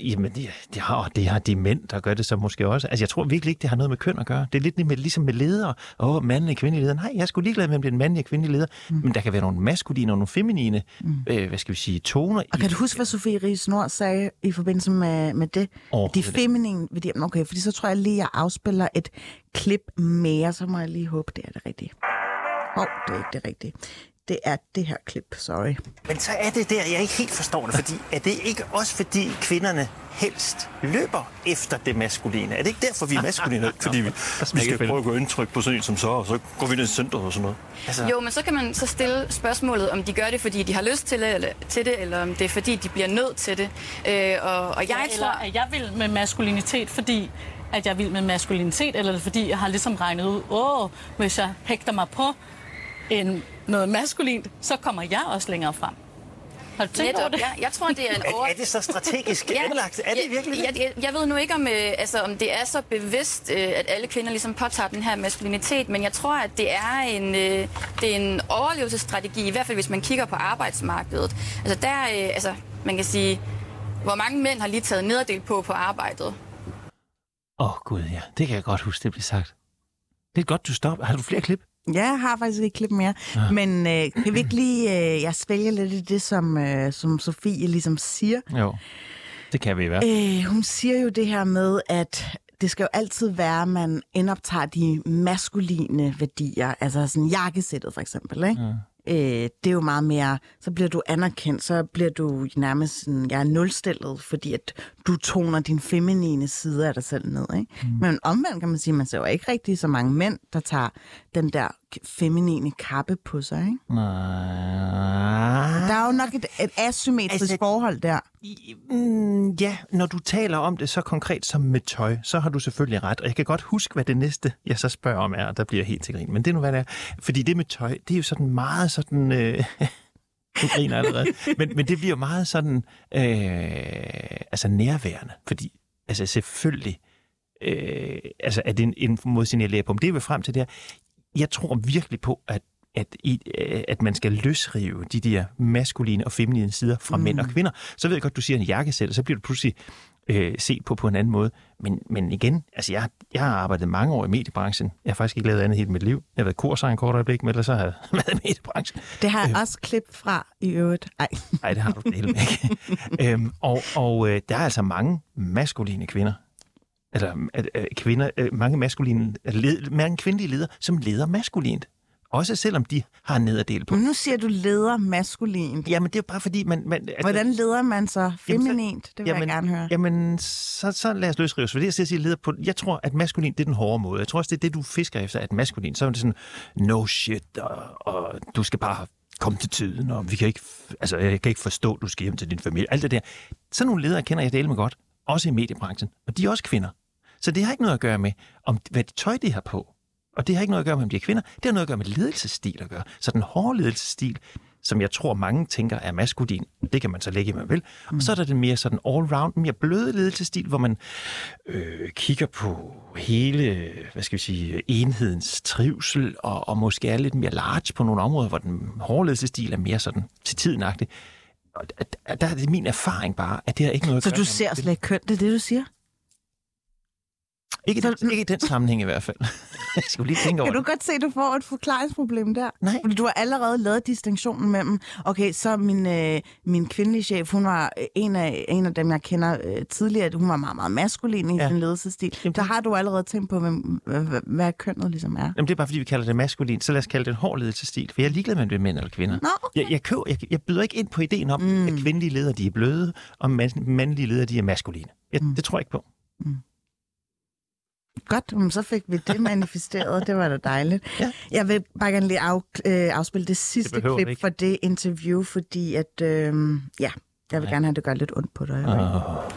Jamen, det, det, har, det har de mænd, der gør det så måske også. Altså, jeg tror virkelig ikke, det har noget med køn at gøre. Det er lidt med, ligesom med ledere. Åh, oh, manden er kvindelig leder. Nej, jeg er sgu ligeglad med, om det er en mandlig og kvindelig leder. Mm. Men der kan være nogle maskuline og nogle feminine, mm. øh, hvad skal vi sige, toner. Og kan du huske, hvad Sofie Riise Nors sagde i forbindelse med, med det? De feminine, det. Okay, fordi så tror jeg lige, jeg afspiller et klip mere, så må jeg lige håbe, det er det rigtige. Åh, oh, det er ikke det rigtige. Det er det her klip, sorry. Men så er det der, jeg ikke helt forstår det, fordi er det ikke også fordi kvinderne helst løber efter det maskuline? Er det ikke derfor, vi er maskuline? Fordi vi, vi skal prøve at gå indtryk på sådan en som så, og så går vi ned i centret og sådan noget. Altså. Jo, men så kan man så stille spørgsmålet, om de gør det, fordi de har lyst til det, eller, til det, eller om det er, fordi de bliver nødt til det. Øh, og, og jeg ja, tror... Eller, at jeg vil med maskulinitet, fordi... at jeg vil med maskulinitet, eller fordi jeg har ligesom regnet ud, åh, hvis jeg hægter mig på en, noget maskulint, så kommer jeg også længere frem. Har du tænkt over det? Jeg, jeg tror, det er en over... Er, er det så strategisk anlagt? Er det virkelig? Jeg, jeg, jeg ved nu ikke, om, øh, altså, om det er så bevidst, øh, at alle kvinder ligesom påtager den her maskulinitet, men jeg tror, at det er en, øh, det er en overlevelsesstrategi, i hvert fald hvis man kigger på arbejdsmarkedet. Altså der, øh, altså man kan sige, hvor mange mænd har lige taget nederdel på på arbejdet. Åh oh, gud ja, det kan jeg godt huske, det blev sagt. Det er godt, du stopper. Har du flere klip? Ja, jeg har faktisk et klip mere. Ah. Men øh, kan vi ikke lige, øh, jeg svælger lidt i det, som, øh, som Sofie ligesom siger. Jo, det kan vi i hvert fald. Øh, hun siger jo det her med, at det skal jo altid være, at man indoptager de maskuline værdier. Altså sådan jakkesættet for eksempel, ikke? Ja. Det er jo meget mere, så bliver du anerkendt, så bliver du nærmest sådan, ja, nulstillet, fordi at du toner din feminine side af dig selv ned, ikke? Mm. Men omvendt kan man sige, man ser jo ikke rigtig så mange mænd, der tager den der feminine kappe på sig, ikke? Nej. Der er jo nok et, et asymmetrisk altså, forhold der. Mm, ja, når du taler om det så konkret som med tøj, så har du selvfølgelig ret. Og jeg kan godt huske, hvad det næste, jeg så spørger om er, der bliver helt til grin. Men det er nu, hvad det er. Fordi det med tøj, det er jo sådan meget sådan... Øh, du griner allerede. men, men det bliver meget sådan øh, altså nærværende. Fordi altså selvfølgelig øh, altså, er det en, en modsignalere på, om det er vi frem til det her. Jeg tror virkelig på, at, at, i, at man skal løsrive de der maskuline og feminine sider fra mm. mænd og kvinder. Så ved jeg godt, du siger en jakkesæt, og så bliver du pludselig øh, set på på en anden måde. Men, men igen, altså jeg, jeg har arbejdet mange år i mediebranchen. Jeg har faktisk ikke lavet andet hele mit liv. Jeg har været kurser i en kort øjeblik, men ellers så har jeg været i mediebranchen. Det har jeg øh. også klip fra i øvrigt. Ej, Ej det har du det ikke. øhm, og og øh, der er altså mange maskuline kvinder. Altså kvinder, mange maskuline, mange kvindelige ledere, som leder maskulint. Også selvom de har nederdel på. Men nu siger du leder maskulint. Jamen det er jo bare fordi man... man altså, hvordan leder man så feminint? Jamen, så, det vil jamen, jeg gerne høre. Jamen så, så lad os løsrives. For det jeg siger, siger leder på... Jeg tror, at maskulin det er den hårde måde. Jeg tror også, det er det, du fisker efter, at maskulin. Så er det sådan, no shit, og, og du skal bare komme til tiden, og vi kan ikke, altså, jeg kan ikke forstå, at du skal hjem til din familie. Alt det der. Sådan nogle ledere kender jeg det med godt. Også i mediebranchen. Og de er også kvinder. Så det har ikke noget at gøre med, om, hvad det tøj de har på. Og det har ikke noget at gøre med, om de er kvinder. Det har noget at gøre med ledelsesstil at gøre. Så den hårde ledelsesstil, som jeg tror mange tænker er maskulin, det kan man så lægge i, man vil. Mm. Og så er der den mere sådan all-round, mere bløde ledelsesstil, hvor man øh, kigger på hele, hvad skal vi sige, enhedens trivsel, og, og måske er lidt mere large på nogle områder, hvor den hårde ledelsesstil er mere sådan til tiden-agtig. Og der, der er det min erfaring bare, at det har ikke noget at gøre. Så du ser slet ikke køn, det er det, du siger? Ikke i den, den sammenhæng i hvert fald. Jeg skulle lige tænke over. Kan du godt se, at du får et forklaringsproblem der? Nej. Fordi du har allerede lavet distinktionen mellem, okay, så min, øh, min kvindelige chef, hun var en af, en af dem, jeg kender øh, tidligere, hun var meget, meget maskulin i ja. sin ledelsesstil. Jamen, der har du allerede tænkt på, hvem, hvad, hvad kønnet ligesom er. Jamen, det er bare, fordi vi kalder det maskulin, så lad os kalde det en hård ledelsesstil, for jeg er ligeglad med, om det er mænd eller kvinder. Nå, okay. jeg, jeg, køber, jeg, jeg byder ikke ind på ideen om, mm. at kvindelige ledere, de er bløde, og mandlige ledere, de er maskuline. Jeg, mm. Det tror jeg ikke på. Mm. Godt, så fik vi det manifesteret. Det var da dejligt. Ja. Jeg vil bare gerne lige af, øh, afspille det sidste det klip fra det interview, fordi at, øh, ja, jeg vil ja. gerne have, det gør lidt ondt på dig. Oh.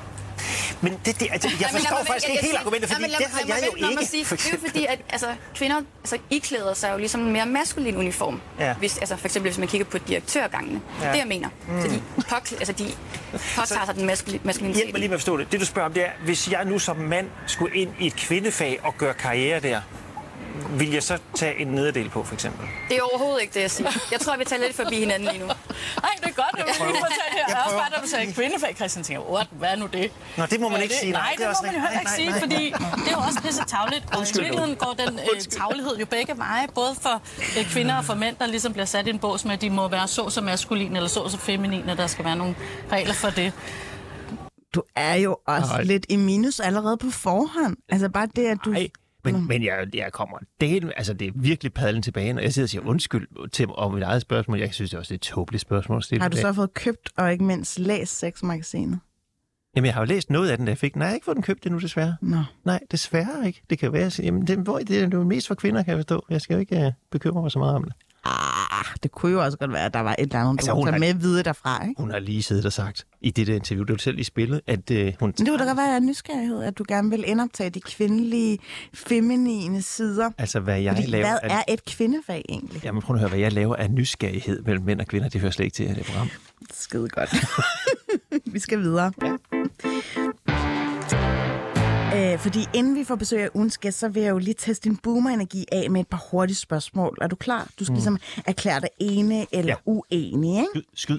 Men det, det, altså, jeg forstår ja, men, faktisk ikke helt argumentet, fordi ja, men, det har jeg jo ikke. Sige, det er jo fordi, at altså, kvinder altså, iklæder sig jo ligesom en mere maskulin uniform. Ja. Hvis, altså, for eksempel hvis man kigger på direktørgangene. Ja. Det jeg mener. Mm. Så de, påklæder, altså, de påtager sig den maskuline maskulinitet. Hjælp mig lige med at forstå det. Det du spørger om, det er, hvis jeg nu som mand skulle ind i et kvindefag og gøre karriere der, vil jeg så tage en nederdel på, for eksempel? Det er overhovedet ikke det, jeg siger. Jeg tror, vi tager lidt forbi hinanden lige nu. Nej, det er godt, at vi prøver. Jeg er også bare, da du sagde en kvindefag, Kristian, tænker, hvad er nu det? Nå, det må man ikke sige. Nej, det må man jo heller ikke sige, fordi det er jo også pisse tavligt. Og i virkeligheden går den øh, tavlighed jo begge veje, både for øh, kvinder og for mænd, der ligesom bliver sat i en bås med, at de må være så så maskuline eller så så feminine, og der skal være nogle regler for det. Du er jo også Ej. lidt i minus allerede på forhånd. Altså bare det, at du... Ej. Men, mm. men jeg, jeg kommer del, altså det er virkelig padlen tilbage, og jeg sidder og siger undskyld til om mit eget spørgsmål. Jeg synes, det er også et tåbeligt spørgsmål. Har du så fået købt og ikke mindst læst Sexmagasinet? Jamen, jeg har jo læst noget af den, der jeg fik. Nej, jeg har ikke fået den købt endnu, desværre. Nå. Nej, desværre ikke. Det kan være, jeg siger, jamen, det, hvor, det er jo mest for kvinder, kan jeg forstå. Jeg skal jo ikke uh, bekymre mig så meget om det. Ah, det kunne jo også godt være, at der var et eller andet, altså, du tager med videre derfra, ikke? Hun har lige siddet og sagt i det der interview, du selv i spillet, at øh, hun... Det kunne da godt være af nysgerrighed, at du gerne vil indoptage de kvindelige, feminine sider. Altså, hvad jeg Fordi laver... hvad er et kvindefag egentlig? Jamen, prøv at høre, hvad jeg laver af nysgerrighed mellem mænd og kvinder. Det hører slet ikke til det program. Skide godt. Vi skal videre. Ja. Æh, fordi inden vi får besøg af ugens gæst, så vil jeg jo lige teste din boomer-energi af med et par hurtige spørgsmål. Er du klar? Du skal mm. ligesom erklære dig ene eller ja. uenig, ikke? Skyd. skyd.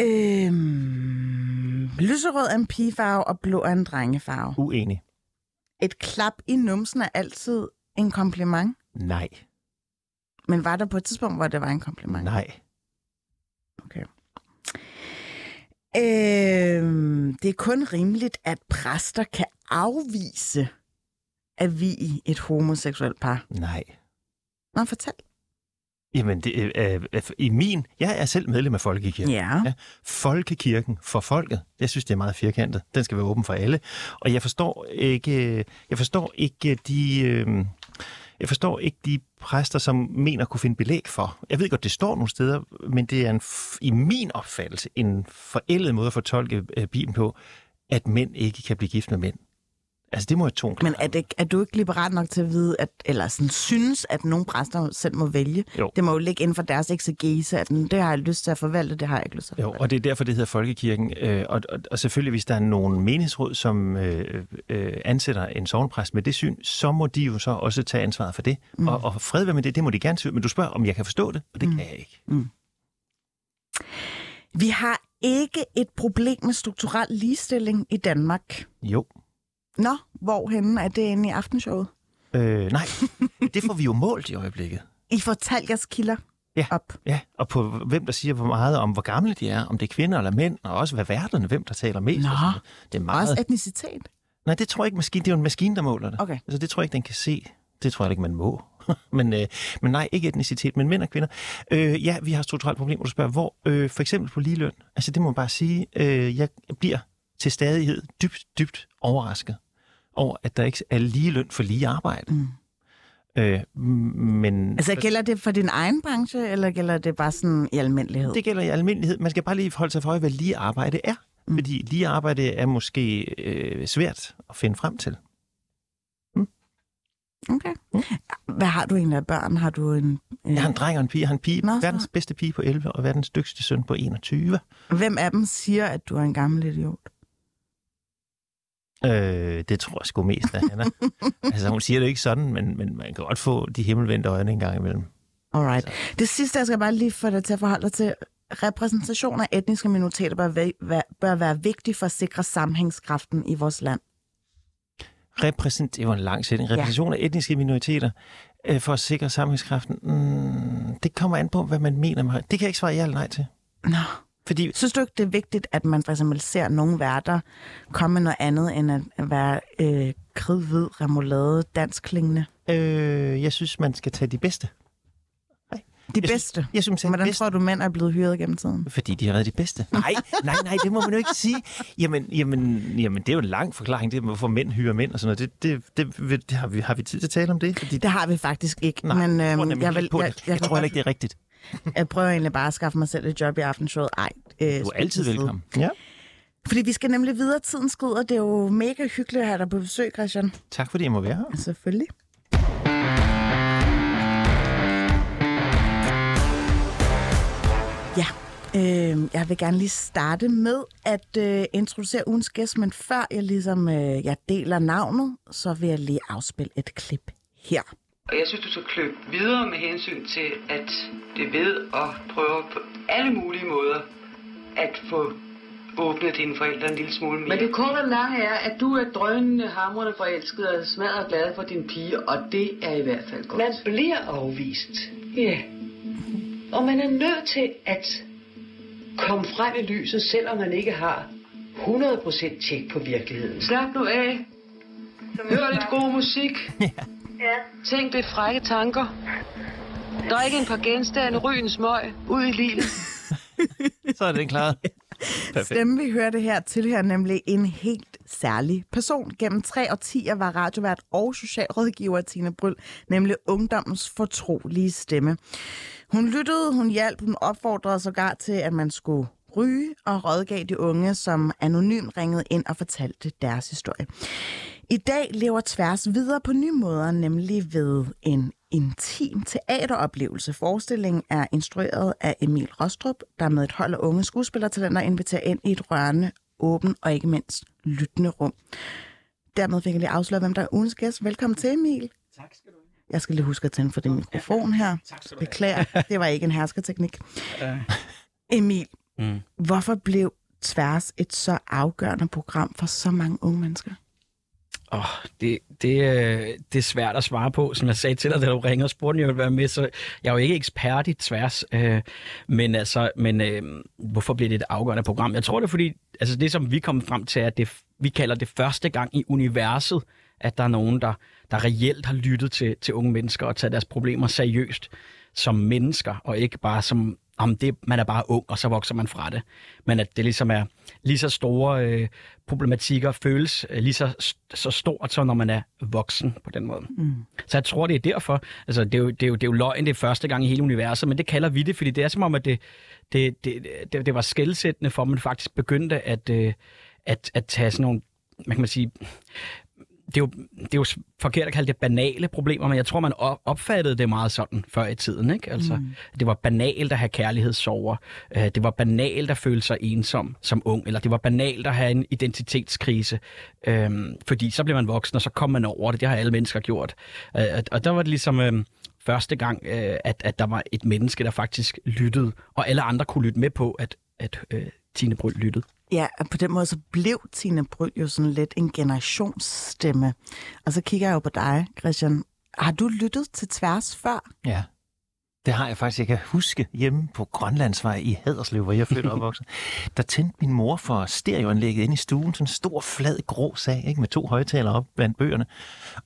Øhm, lyserød er en pigefarve, og blå er en drengefarve. Uenig. Et klap i numsen er altid en kompliment? Nej. Men var der på et tidspunkt, hvor det var en kompliment? Nej. Okay. Øhm, det er kun rimeligt, at præster kan afvise at vie et homoseksuelt par. Nej. Nå, fortæl. Jamen, det, øh, øh, i min... Jeg er selv medlem af Folkekirken. Ja. Ja. Folkekirken for folket. Jeg synes, det er meget firkantet. Den skal være åben for alle. Og jeg forstår ikke... Jeg forstår ikke de... Øh, jeg forstår ikke de præster, som mener kunne finde belæg for. Jeg ved godt, det står nogle steder, men det er en, i min opfattelse en forældet måde at fortolke Bibelen på, at mænd ikke kan blive gift med mænd. Altså, det må jeg tone. Men er, det, er du ikke liberal nok til at vide, at, eller sådan, synes, at nogle præster selv må vælge? Jo. Det må jo ligge inden for deres eksegese, at det har jeg lyst til at forvalte, det har jeg ikke lyst til at forvalte. Jo, og det er derfor, det hedder Folkekirken. Øh, og, og, og selvfølgelig, hvis der er nogen menighedsråd, som øh, øh, ansætter en sognepræst med det syn, så må de jo så også tage ansvaret for det. Mm. Og, og fred være med det, det må de gerne sige. Men du spørger, om jeg kan forstå det, og det mm. kan jeg ikke. Mm. Vi har ikke et problem med strukturel ligestilling i Danmark. Jo. Nå, hvorhenne er det inde i aftenshowet? Øh, nej, det får vi jo målt i øjeblikket. I får talt jeres kilder ja, op. Ja, og på hvem der siger hvor meget om, hvor gamle de er, om det er kvinder eller mænd, og også hvad værterne, hvem der taler mest. Nå, og det er meget... også etnicitet? Nej, det tror jeg ikke, maskine, det er jo en maskine, der måler det. Okay. Altså, det tror jeg ikke, den kan se. Det tror jeg ikke, man må. men, øh, men nej, ikke etnicitet, men mænd og kvinder. Øh, ja, vi har strukturelt problemer, du spørger, hvor øh, for eksempel på ligeløn. Altså, det må man bare sige, øh, jeg bliver til stadighed dybt, dybt overrasket over, at der ikke er lige løn for lige arbejde. Mm. Øh, men... Altså, gælder det for din egen branche, eller gælder det bare sådan i almindelighed? Det gælder i almindelighed. Man skal bare lige holde sig for øje, hvad lige arbejde er. Mm. Fordi lige arbejde er måske øh, svært at finde frem til. Mm. Okay. Mm. Hvad har du egentlig af børn? Har du en... Øh... Jeg har en dreng og en pige. Jeg har en pige. Nå, verdens så... bedste pige på elleve, og verdens dygtigste søn på enogtyve. Hvem af dem siger, at du er en gammel idiot? Øh, det tror jeg sgu mest af Hanna. altså, hun siger det ikke sådan, men, men man kan godt få de himmelvendte øjne en gang imellem. Alright. Så. Det sidste, jeg skal bare lige få dig til at forholde dig til. Repræsentation af etniske minoriteter bør være, bør være vigtig for at sikre sammenhængskraften i vores land. repræsent- det var en lang sætning, repræsentation ja. af etniske minoriteter øh, for at sikre sammenhængskraften, mm, det kommer an på, hvad man mener med det. Det kan jeg ikke svare ja eller nej til. Nå. Fordi... Synes du ikke, det er vigtigt, at man for eksempel ser nogle værter komme noget andet, end at være øh, kridhvid, remoulade, dansk klingende? Øh, jeg synes, man skal tage de bedste. Nej. De jeg bedste? Synes, jeg synes, jeg Hvordan bedste. tror du, mænd er blevet hyret gennem tiden? Fordi de har været de bedste. Nej, nej, nej, det må man jo ikke sige. Jamen, jamen, jamen det er jo en lang forklaring, det, hvorfor mænd hyrer mænd og sådan noget. Det, det, det, det har, vi, har vi tid til at tale om det? Fordi... Det har vi faktisk ikke. Nej, men, øhm, jeg, jeg, jeg, jeg, jeg tror heller ikke, det er rigtigt. Jeg prøver egentlig bare at skaffe mig selv et job i aftenshowet. Ej, øh, du er altid velkommen. Ja. Fordi vi skal nemlig videre. Tiden skrider. Det er jo mega hyggeligt at have dig på besøg, Kristian. Tak fordi jeg må være her. Ja, selvfølgelig. Ja, øh, jeg vil gerne lige starte med at øh, introducere ugens gæst, men før jeg ligesom øh, jeg deler navnet, så vil jeg lige afspille et klip her. Og jeg synes, du skal kløbe videre med hensyn til, at det ved at prøve på alle mulige måder at få åbnet dine forældre en lille smule mere. Men det korte og lange er, at du er drønende, hamrende forelsket og smadret glad for din pige, og det er i hvert fald godt. Man bliver afvist. Ja. Og man er nødt til at komme frem i lyset, selvom man ikke har hundrede procent tjek på virkeligheden. Slap nu af. Hør lidt god musik. Ja. Tænk lidt frække tanker. Drik en par genstande, ryg en smøg, ud i livet. Så er den klaret. Stemmen, vi hører det her, tilhører nemlig en helt særlig person. Gennem tre årtier var radiovært og socialrådgiver Tina Bryl nemlig ungdommens fortrolige stemme. Hun lyttede, hun hjalp, hun opfordrede sågar til, at man skulle ryge og rådgav de unge, som anonymt ringede ind og fortalte deres historie. I dag lever Tværs videre på nye måder, nemlig ved en intim teateroplevelse. Forestillingen er instrueret af Emil Rostrup, der med et hold af unge skuespillertalenter inviterer ind i et rørende, åbent og ikke mindst lyttende rum. Dermed fik jeg lige afsløret, hvem der er ugens gæst. Velkommen til, Emil. Tak skal du have. Jeg skal lige huske at tænde for din mikrofon her. Tak skal du have. Beklager, det var ikke en herskerteknik. Øh. Emil, mm. hvorfor blev Tværs et så afgørende program for så mange unge mennesker? Åh, oh, det, det, det er svært at svare på. Som jeg sagde til dig, da du ringede og spurgte, om jeg ville være med, så jeg er jo ikke ekspert i Tværs. Øh, men altså, men øh, hvorfor bliver det et afgørende program? Jeg tror det er, fordi altså det, som vi kom frem til, er, at det, vi kalder det første gang i universet, at der er nogen, der, der reelt har lyttet til, til unge mennesker og taget deres problemer seriøst som mennesker, og ikke bare som... om det, man er bare ung, og så vokser man fra det. Men at det ligesom er lige så store øh, problematikker, føles øh, lige så, så stort, så når man er voksen på den måde. Mm. Så jeg tror, det er derfor. Altså, det er jo, det er jo, det er jo løgn, det er første gang i hele universet, men det kalder vi det, fordi det er som om, at det, det, det, det, det var skelsættende for, at man faktisk begyndte at, øh, at, at tage sådan nogle, hvad kan man sige... Det er, jo, det er jo forkert at kalde det banale problemer, men jeg tror, man opfattede det meget sådan før i tiden. Ikke? Altså, mm. Det var banalt at have kærlighedssorger. Det var banalt at føle sig ensom som ung. Eller det var banalt at have en identitetskrise. Øhm, fordi så blev man voksen, og så kom man over det. Det har alle mennesker gjort. Øh, og der var det ligesom øh, første gang, øh, at, at der var et menneske, der faktisk lyttede. Og alle andre kunne lytte med på, at, at øh, Tine Bryl lyttede. Ja, og på den måde så blev Tina Bryl jo sådan lidt en generationsstemme. Og så kigger jeg jo på dig, Kristian. Har du lyttet til Tværs før? Ja, det har jeg faktisk. Jeg kan huske hjemme på Grønlandsvej i Haderslev, hvor jeg født og opvokset. Der tændte min mor for stereoanlægget inde i stuen. Sådan en stor, flad, grå sag, ikke? Med to højtalere op blandt bøgerne.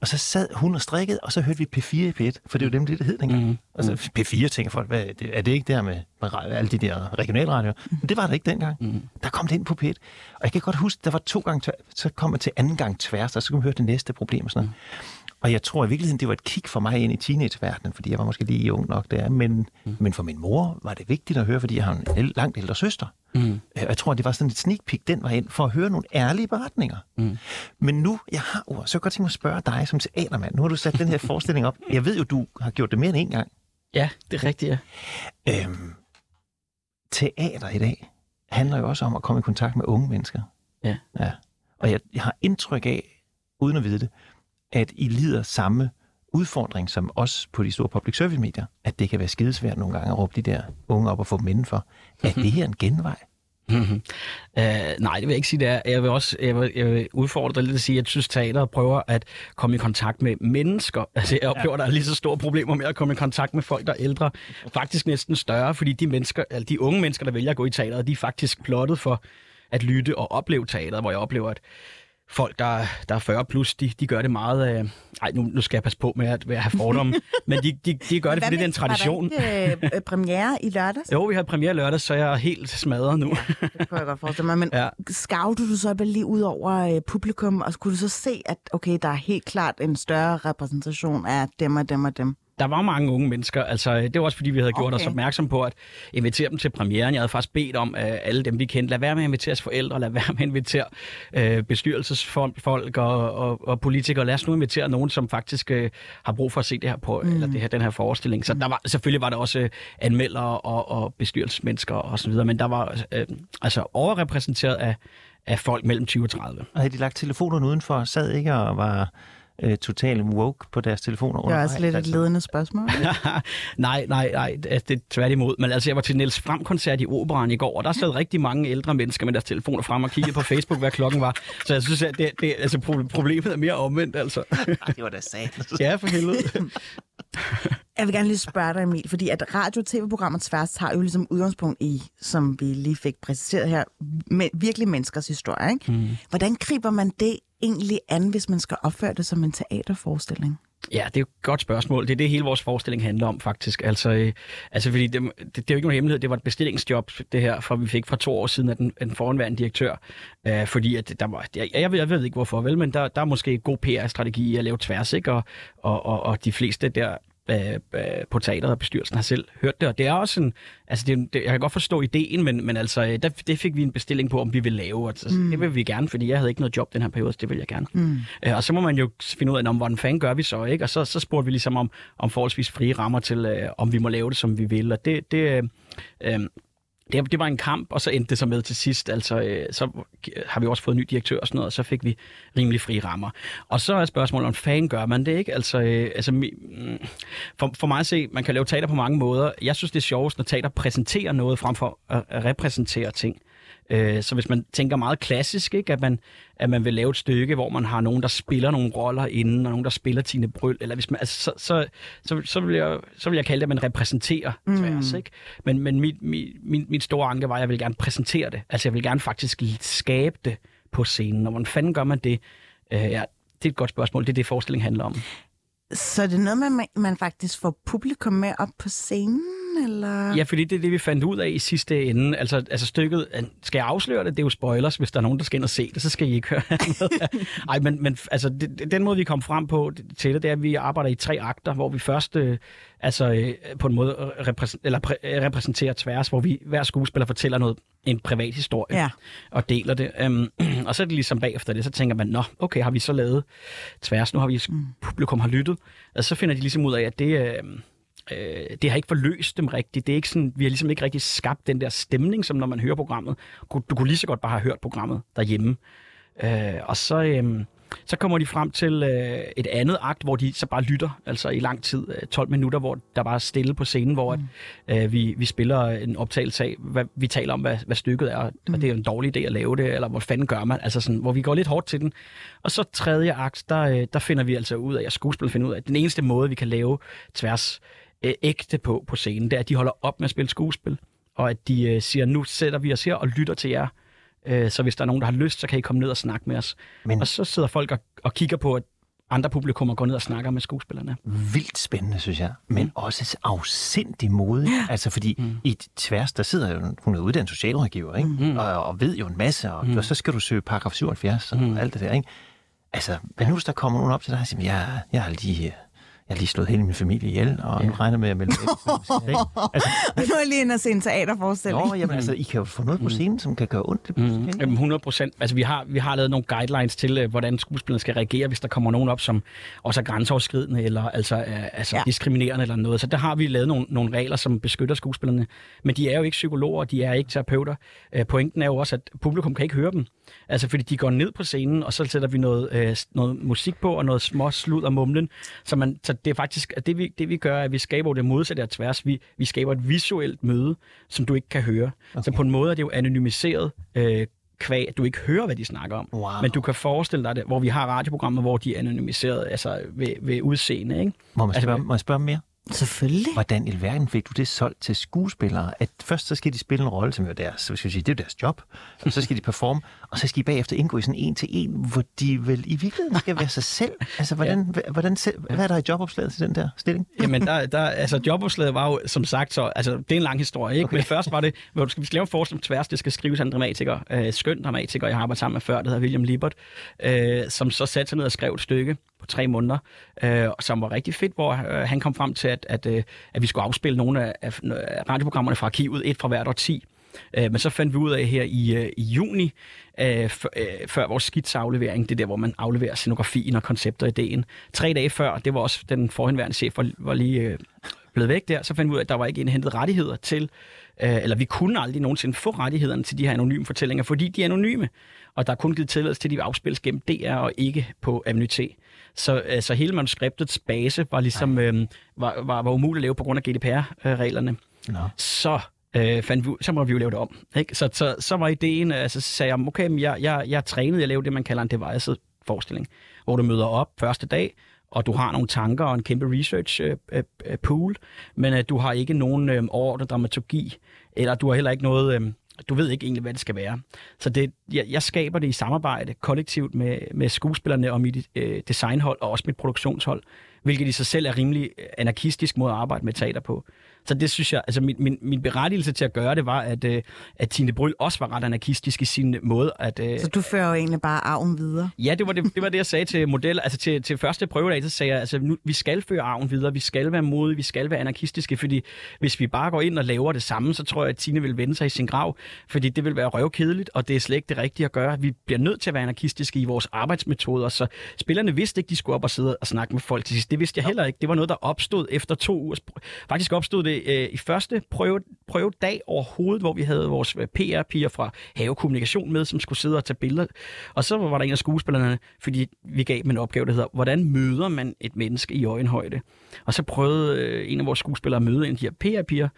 Og så sad hun og strikkede, og så hørte vi P fire i P et, for det var dem, det, det hed dengang. Mm. Altså P fire tænker folk, hvad er, det, er det ikke der med, med alle de der regionalradioer? Men det var der ikke dengang. Mm. Der kom det ind på P et. Og jeg kan godt huske, der var to gange, tør, så kom man til anden gang Tværs, og så kunne man høre det næste problem og sådan noget. Mm. Og jeg tror i virkeligheden, det var et kick for mig ind i teenageverdenen, fordi jeg var måske lige ung nok der, men, mm. men for min mor var det vigtigt at høre, fordi jeg har en langt ældre søster. Mm. Jeg tror, det var sådan et sneak peek den var ind, for at høre nogle ærlige beretninger. Mm. Men nu, jeg har ord, så kan jeg godt tænke mig at spørge dig som teatermand. Nu har du sat den her forestilling op. Jeg ved jo, du har gjort det mere end en gang. Ja, det er rigtigt, ja. Øhm, teater i dag handler jo også om at komme i kontakt med unge mennesker. Ja. Ja. Og jeg, jeg har indtryk af, uden at vide det, at I lider samme udfordring som os på de store public service medier, at det kan være skidesvært nogle gange at råbe de der unge op og få dem indenfor. Er det her en genvej? Mm-hmm. Uh, nej, det vil jeg ikke sige, det er. Jeg vil også jeg vil, jeg vil udfordre dig lidt at sige, at jeg synes, teater prøver at komme i kontakt med mennesker. Altså, jeg oplever, der er lige så store problemer med at komme i kontakt med folk, der er ældre. Faktisk næsten større, fordi de, mennesker, altså de unge mennesker, der vælger at gå i teateret, de er faktisk plottet for at lytte og opleve teateret, hvor jeg oplever, at folk, der, der er fyrre plus, de, de gør det meget... Øh... Ej, nu, nu skal jeg passe på med at, med at have fordomme. Men de, de, de gør det, fordi det er en tradition. Var der ikke øh, premiere i lørdags? Jo, vi havde premiere lørdags, så jeg er helt smadret nu. Ja, det kunne jeg godt forestille mig. Men ja. Skavlede du så lige ud over øh, publikum, og kunne du så se, at okay, der er helt klart en større repræsentation af dem og dem og dem? Der var mange unge mennesker. Altså, det var også, fordi vi havde gjort okay. os opmærksom på at invitere dem til premieren. Jeg havde faktisk bedt om uh, alle dem, vi kendte. Lad være med at invitere forældre, lad være med at invitere uh, bestyrelsesfolk og, og, og politikere. Lad os nu invitere nogen, som faktisk uh, har brug for at se det her på, mm. eller det her, den her forestilling. Så mm. der var, selvfølgelig var der også uh, anmeldere og, og bestyrelsesmennesker og så videre, men der var uh, altså overrepræsenteret af, af folk mellem tyve og tredive. Og havde de lagt telefonerne udenfor, sad ikke og var... total woke på deres telefoner. Det er også lidt et ledende spørgsmål. nej, nej, nej, det er tværtimod. Men altså, jeg var til Niels Fram-koncert i Operaen i går, og der sad rigtig mange ældre mennesker med deres telefoner frem og kiggede på Facebook, hvad klokken var. Så jeg synes, at det, det, altså, problemet er mere omvendt, altså. Ej, det var da sandt. Ja, for helvede. Jeg vil gerne lige spørge dig, Emil, fordi at radio- og tv-programmer Tværs har jo ligesom udgangspunkt i, som vi lige fik præsenteret her, med virkelig menneskers historie, ikke? Mm. Hvordan griber man det egentlig an, hvis man skal opføre det som en teaterforestilling? Ja, det er jo et godt spørgsmål. Det er det, hele vores forestilling handler om, faktisk. Altså, øh, altså fordi det, det, det er jo ikke nogen hemmelighed. Det var et bestillingsjob, det her, fra vi fik fra to år siden af den, den forhenværende direktør. Øh, fordi at der var... Jeg, jeg, ved, jeg ved ikke, hvorfor vel, men der, der er måske god P R-strategi at lave Tværs, ikke? Og, og, og, og de fleste der... på teateret, og bestyrelsen har selv hørt det, og det er også en, altså det, det, jeg kan godt forstå ideen, men, men altså, der, det fik vi en bestilling på, om vi vil lave, altså, mm. det vil vi gerne, fordi jeg havde ikke noget job den her periode, så det vil jeg gerne. Mm. Øh, og så må man jo finde ud af, hvordan fanden gør vi så, ikke? Og så, så spurgte vi ligesom om, om forholdsvis frie rammer til, øh, om vi må lave det, som vi vil, og det, det øh, Det, det var en kamp, og så endte det så med til sidst. Altså, øh, så har vi også fået en ny direktør og sådan noget, og så fik vi rimelig frie rammer. Og så er spørgsmålet, om fanden gør man det, ikke? Altså, øh, altså for, for mig at se, man kan lave teater på mange måder. Jeg synes, det er sjovest, når teater præsenterer noget, frem for at repræsentere ting. Øh, så hvis man tænker meget klassisk, ikke? At man, at man vil lave et stykke, hvor man har nogen, der spiller nogle roller inden, og nogen, der spiller Tina Bryl, eller hvis man, altså, så, så, så, så, vil jeg, så vil jeg kalde det, at man repræsenterer mm. Tværs, ikke? Men, men mit, mit, min, min store anke var, at jeg vil gerne præsentere det. Altså, jeg vil gerne faktisk skabe det på scenen, og hvordan fanden gør man det? Øh, ja, det er et godt spørgsmål. Det er det, forestillingen handler om. Så det er noget med, man faktisk får publikum med op på scenen, eller? Ja, fordi det er det, vi fandt ud af i sidste ende. Altså, altså stykket, skal jeg afsløre det? Det er jo spoilers. Hvis der er nogen, der skal ind og se det, så skal I ikke høre noget. Ej, men, men altså, det, den måde, vi kom frem på til det, det er, at vi arbejder i tre akter, hvor vi først øh, altså, øh, på en måde repræsent, eller præ, repræsenterer Tværs, hvor vi hver skuespiller fortæller noget, en privat historie, ja. Og deler det. Um, og så er det ligesom bagefter det, så tænker man, nå, okay, har vi så lavet Tværs, nu har vi mm. publikum har lyttet. Og så finder de ligesom ud af, at det, øh, det har ikke forløst dem rigtigt. Det er ikke sådan, vi har ligesom ikke rigtig skabt den der stemning, som når man hører programmet. Du kunne lige så godt bare have hørt programmet derhjemme. Øh, og så... Øh, Så kommer de frem til øh, et andet akt, hvor de så bare lytter, altså i lang tid, tolv minutter, hvor der bare er stille på scenen, hvor mm. at, øh, vi, vi spiller en optagelse af, hvad, vi taler om, hvad, hvad stykket er, mm. og det er en dårlig idé at lave det, eller hvor fanden gør man, altså sådan, hvor vi går lidt hårdt til den. Og så tredje akt, der, der finder vi altså ud af, jeg skuespiller finder ud af, at den eneste måde, vi kan lave Tværs øh, ægte på på scenen, det er, at de holder op med at spille skuespil, og at de øh, siger, nu sætter vi os her og lytter til jer. Så hvis der er nogen, der har lyst, så kan I komme ned og snakke med os. Men og så sidder folk og, og kigger på, at andre publikummer går ned og snakker med skuespillerne. Vildt spændende, synes jeg. Men mm. også afsindig modigt. Ja. Altså fordi mm. i Tværs, der sidder jo, hun er uddannet socialrådgiver, ikke? Mm. Og, og ved jo en masse, og, mm. og så skal du søge paragraf syvoghalvfjerds og mm. alt det der, ikke? Altså, hvad nu hvis der kommer nogen op til dig og siger, jeg, jeg har lige... Jeg har lige slået hele min familie ihjel, og ja. Nu regner med, at jeg melder ind. Altså, nu er lige inde og se en teaterforestilling. Nå, jamen, altså, I kan jo få noget på scenen, mm. som kan gøre ondt. Mm. hundrede procent. Altså, vi har, vi har lavet nogle guidelines til, hvordan skuespillerne skal reagere, hvis der kommer nogen op, som også er grænseoverskridende, eller altså, er, altså ja. diskriminerende eller noget. Så der har vi lavet nogle, nogle regler, som beskytter skuespillerne. Men de er jo ikke psykologer, de er ikke terapeuter. Pointen er jo også, at publikum kan ikke høre dem. Altså, fordi de går ned på scenen, og så sætter vi noget, noget musik på, og noget små slud og mumlen, så man tager og det er faktisk at det vi det vi gør, er, at vi skaber det modsatte af Tværs. Vi vi skaber et visuelt møde, som du ikke kan høre. Okay. Så på en måde er det jo anonymiseret. Øh, kvæg, at du ikke hører, hvad de snakker om. Wow. Men du kan forestille dig det, hvor vi har radioprogrammer, hvor de er anonymiseret, altså ved, ved udseende, ikke? Må man spørge, altså, må jeg spørge mere? Selvfølgelig. Hvordan i verden fik du det solgt til skuespillere? At først så skal de spille en rolle, som jo er deres, så skal jeg sige, det er jo deres job, og så skal de performe, og så skal de bagefter indgå i sådan en til en, hvor de vel i virkeligheden skal være sig selv. Altså, hvordan, ja. hvordan, hvad er der i jobopslaget til den der stilling? Jamen, der, der, altså, jobopslaget var jo, som sagt, så, altså, det er en lang historie, ikke? Okay. Men først var det, hvor du skal lave en forskning Tværs, det skal skrives af en dramatiker, øh, skøn dramatiker, jeg har arbejdet sammen med før, det hedder William Libbert, øh, som så satte sig ned og skrev et stykke på tre måneder, øh, som var rigtig fedt, hvor øh, han kom frem til, at, at, øh, at vi skulle afspille nogle af, af radioprogrammerne fra arkivet, et fra hvert årti. Øh, men så fandt vi ud af her i, øh, i juni, øh, f- øh, før vores skitsaflevering, det der, hvor man afleverer scenografien og koncepter og ideen. Tre dage før, det var også den forhenværende chef, var, var lige øh, blevet væk der, så fandt vi ud af, at der var ikke indhentet rettigheder til, øh, eller vi kunne aldrig nogensinde få rettighederne til de her anonyme fortællinger, fordi de er anonyme, og der er kun givet tilladelse til, at de afspilles gennem D R og ikke på Avenue T. Så, øh, så hele manuskriptets base var ligesom øh, var, var, var umuligt at lave på grund af G D P R-reglerne. No. Så, øh, fandt vi, så må vi jo lave det om. Ikke? Så, så, så var ideen, altså, så sagde jeg, okay, jeg, jeg, jeg trænede, jeg lavede det, man kalder en deviced forestilling, hvor du møder op første dag, og du har nogle tanker og en kæmpe research øh, øh, pool, men øh, du har ikke nogen øh, overordnet dramaturgi, eller du har heller ikke noget... Øh, Du ved ikke egentlig, hvad det skal være. Så det, jeg, jeg skaber det i samarbejde kollektivt med, med skuespillerne og mit øh, designhold og også mit produktionshold, hvilket i sig selv er rimelig anarkistisk måde at arbejde med teater på. Så det synes jeg, altså min, min, min berettigelse til at gøre det var, at, øh, at Tina Bryl også var ret anarkistisk i sin måde. At, øh, så du fører jo egentlig bare arven videre? Ja, det var det, det, var det jeg sagde til modeller. Altså til, til første prøvedag, så sagde jeg, altså nu, vi skal føre arven videre, vi skal være modige, vi skal være anarkistiske, fordi hvis vi bare går ind og laver det samme, så tror jeg, at Tina vil vende sig i sin grav, fordi det vil være røvkedeligt, og det er slet ikke det rigtige at gøre. Vi bliver nødt til at være anarkistiske i vores arbejdsmetoder, så spillerne vidste ikke, de skulle op og sidde og snakke med folk til sidst. Det vidste jeg heller ikke. Det var noget, der opstod efter to uger. Faktisk opstod det øh, i første prøve, prøvedag overhovedet, hvor vi havde vores P R-piger fra Have Kommunikation med, som skulle sidde og tage billeder. Og så var der en af skuespillerne, fordi vi gav dem en opgave, der hedder, hvordan møder man et menneske i øjenhøjde? Og så prøvede øh, en af vores skuespillere at møde en af de her P R-piger,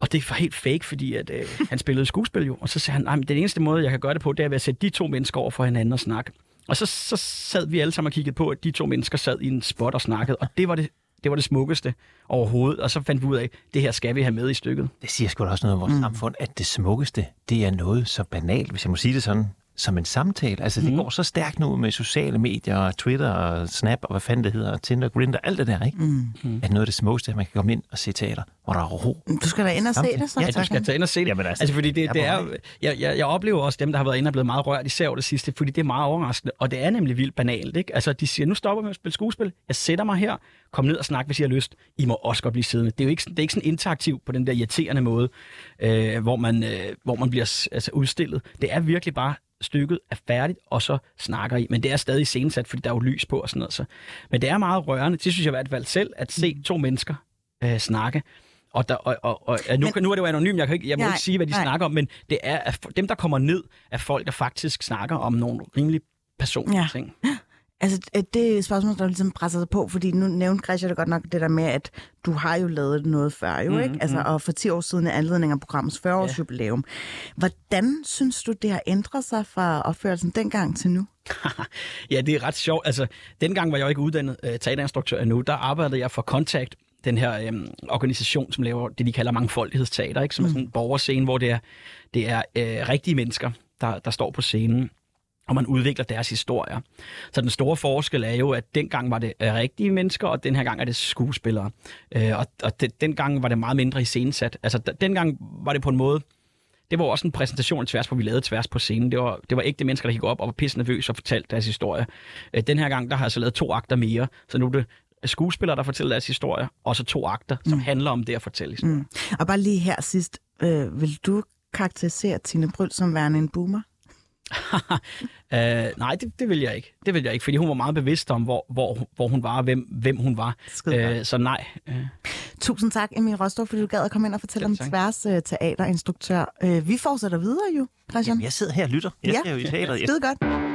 og det var helt fake, fordi at, øh, han spillede skuespil jo. Og så sagde han, nej, men den eneste måde, jeg kan gøre det på, det er ved at sætte de to mennesker over for hinanden og snakke. Og så, så sad vi alle sammen og kiggede på, at de to mennesker sad i en spot og snakkede, og det var det, det var det smukkeste overhovedet. Og så fandt vi ud af, at det her skal vi have med i stykket. Det siger sgu da også noget om vores mm. samfund, at det smukkeste, det er noget så banalt, hvis jeg må sige det sådan, som en samtale. Altså, det mm. går så stærkt nu med sociale medier og Twitter og Snap og hvad fanden det hedder, og Tinder, Grindr, alt det der, ikke? Mm. At noget af det smukkeste, at man kan komme ind og se teater, hvor der er ro. Du skal da ind og samtale. Se det, så. Ja, du skal da ind og se det. Jamen, altså, altså, fordi det, jeg, det er, jeg, jeg, jeg oplever også dem, der har været inde og blevet meget rørt, især over det sidste, fordi det er meget overraskende, og det er nemlig vildt banalt, ikke? Altså, de siger, nu stopper vi med at spille skuespil, jeg sætter mig her, kom ned og snak, hvis I har lyst. I må også godt blive siddende. Det er jo ikke, det er ikke sådan interaktivt på den der irriterende måde, øh, hvor, man, øh, hvor man bliver altså, udstillet. Det er virkelig bare stykket er færdigt, og så snakker I. Men det er stadig scenesat, fordi der er jo lys på og sådan noget. Så. Men det er meget rørende. Det synes jeg i hvert fald selv, at se to mennesker øh, snakke. Og, der, og, og, og nu, men, nu er det jo anonymt, jeg, kan ikke, jeg må nej, ikke sige, hvad de nej. snakker om, men det er, at dem, der kommer ned, er folk, der faktisk snakker om nogle rimelig personlige ja. ting. Altså, det er spørgsmål, der ligesom presser sig på, fordi nu nævnte Kristian det godt nok det der med, at du har jo lavet noget før, jo, mm, ikke? Altså, mm. og for ti år siden er anledning af programmets fyrre års jubilæum. Yeah. Hvordan synes du, det har ændret sig fra opførelsen dengang til nu? Ja, det er ret sjovt. Altså, dengang var jeg jo ikke uddannet øh, teaterinstruktør endnu. Der arbejdede jeg for Kontakt, den her øh, organisation, som laver det, de kalder mangfoldighedsteater, ikke? Som mm. er sådan en borgerscene, hvor det er, det er øh, rigtige mennesker, der, der står på scenen, og man udvikler deres historier. Så den store forskel er jo, at dengang var det rigtige mennesker, og den her gang er det skuespillere. Øh, og og det, dengang var det meget mindre iscenesat. Altså dengang var det på en måde, det var også en præsentation af Tværs, hvor vi lavede Tværs på scenen. Det var, det var ægte mennesker, der gik op og var pisse nervøse og fortalte deres historie. Øh, den her gang, der har jeg så lavet to akter mere, så nu er det skuespillere, der fortæller deres historie, og så to akter, som mm. handler om det at fortælle historie. Mm. Og bare lige her sidst, øh, vil du karakterisere Tina Bryl som værende en boomer? uh, nej, det, det vil jeg ikke. Det vil jeg ikke, fordi hun var meget bevidst om, hvor, hvor, hvor hun var og hvem, hvem hun var. Uh, så nej. Uh. Tusind tak, Emil Rostrup, fordi du gad at komme ind og fortælle om Tværs uh, teaterinstruktør. Uh, vi fortsætter videre jo, Kristian. Jamen, jeg sidder her og lytter. Jeg ja, skal jo i teateret. Ja. Det er godt.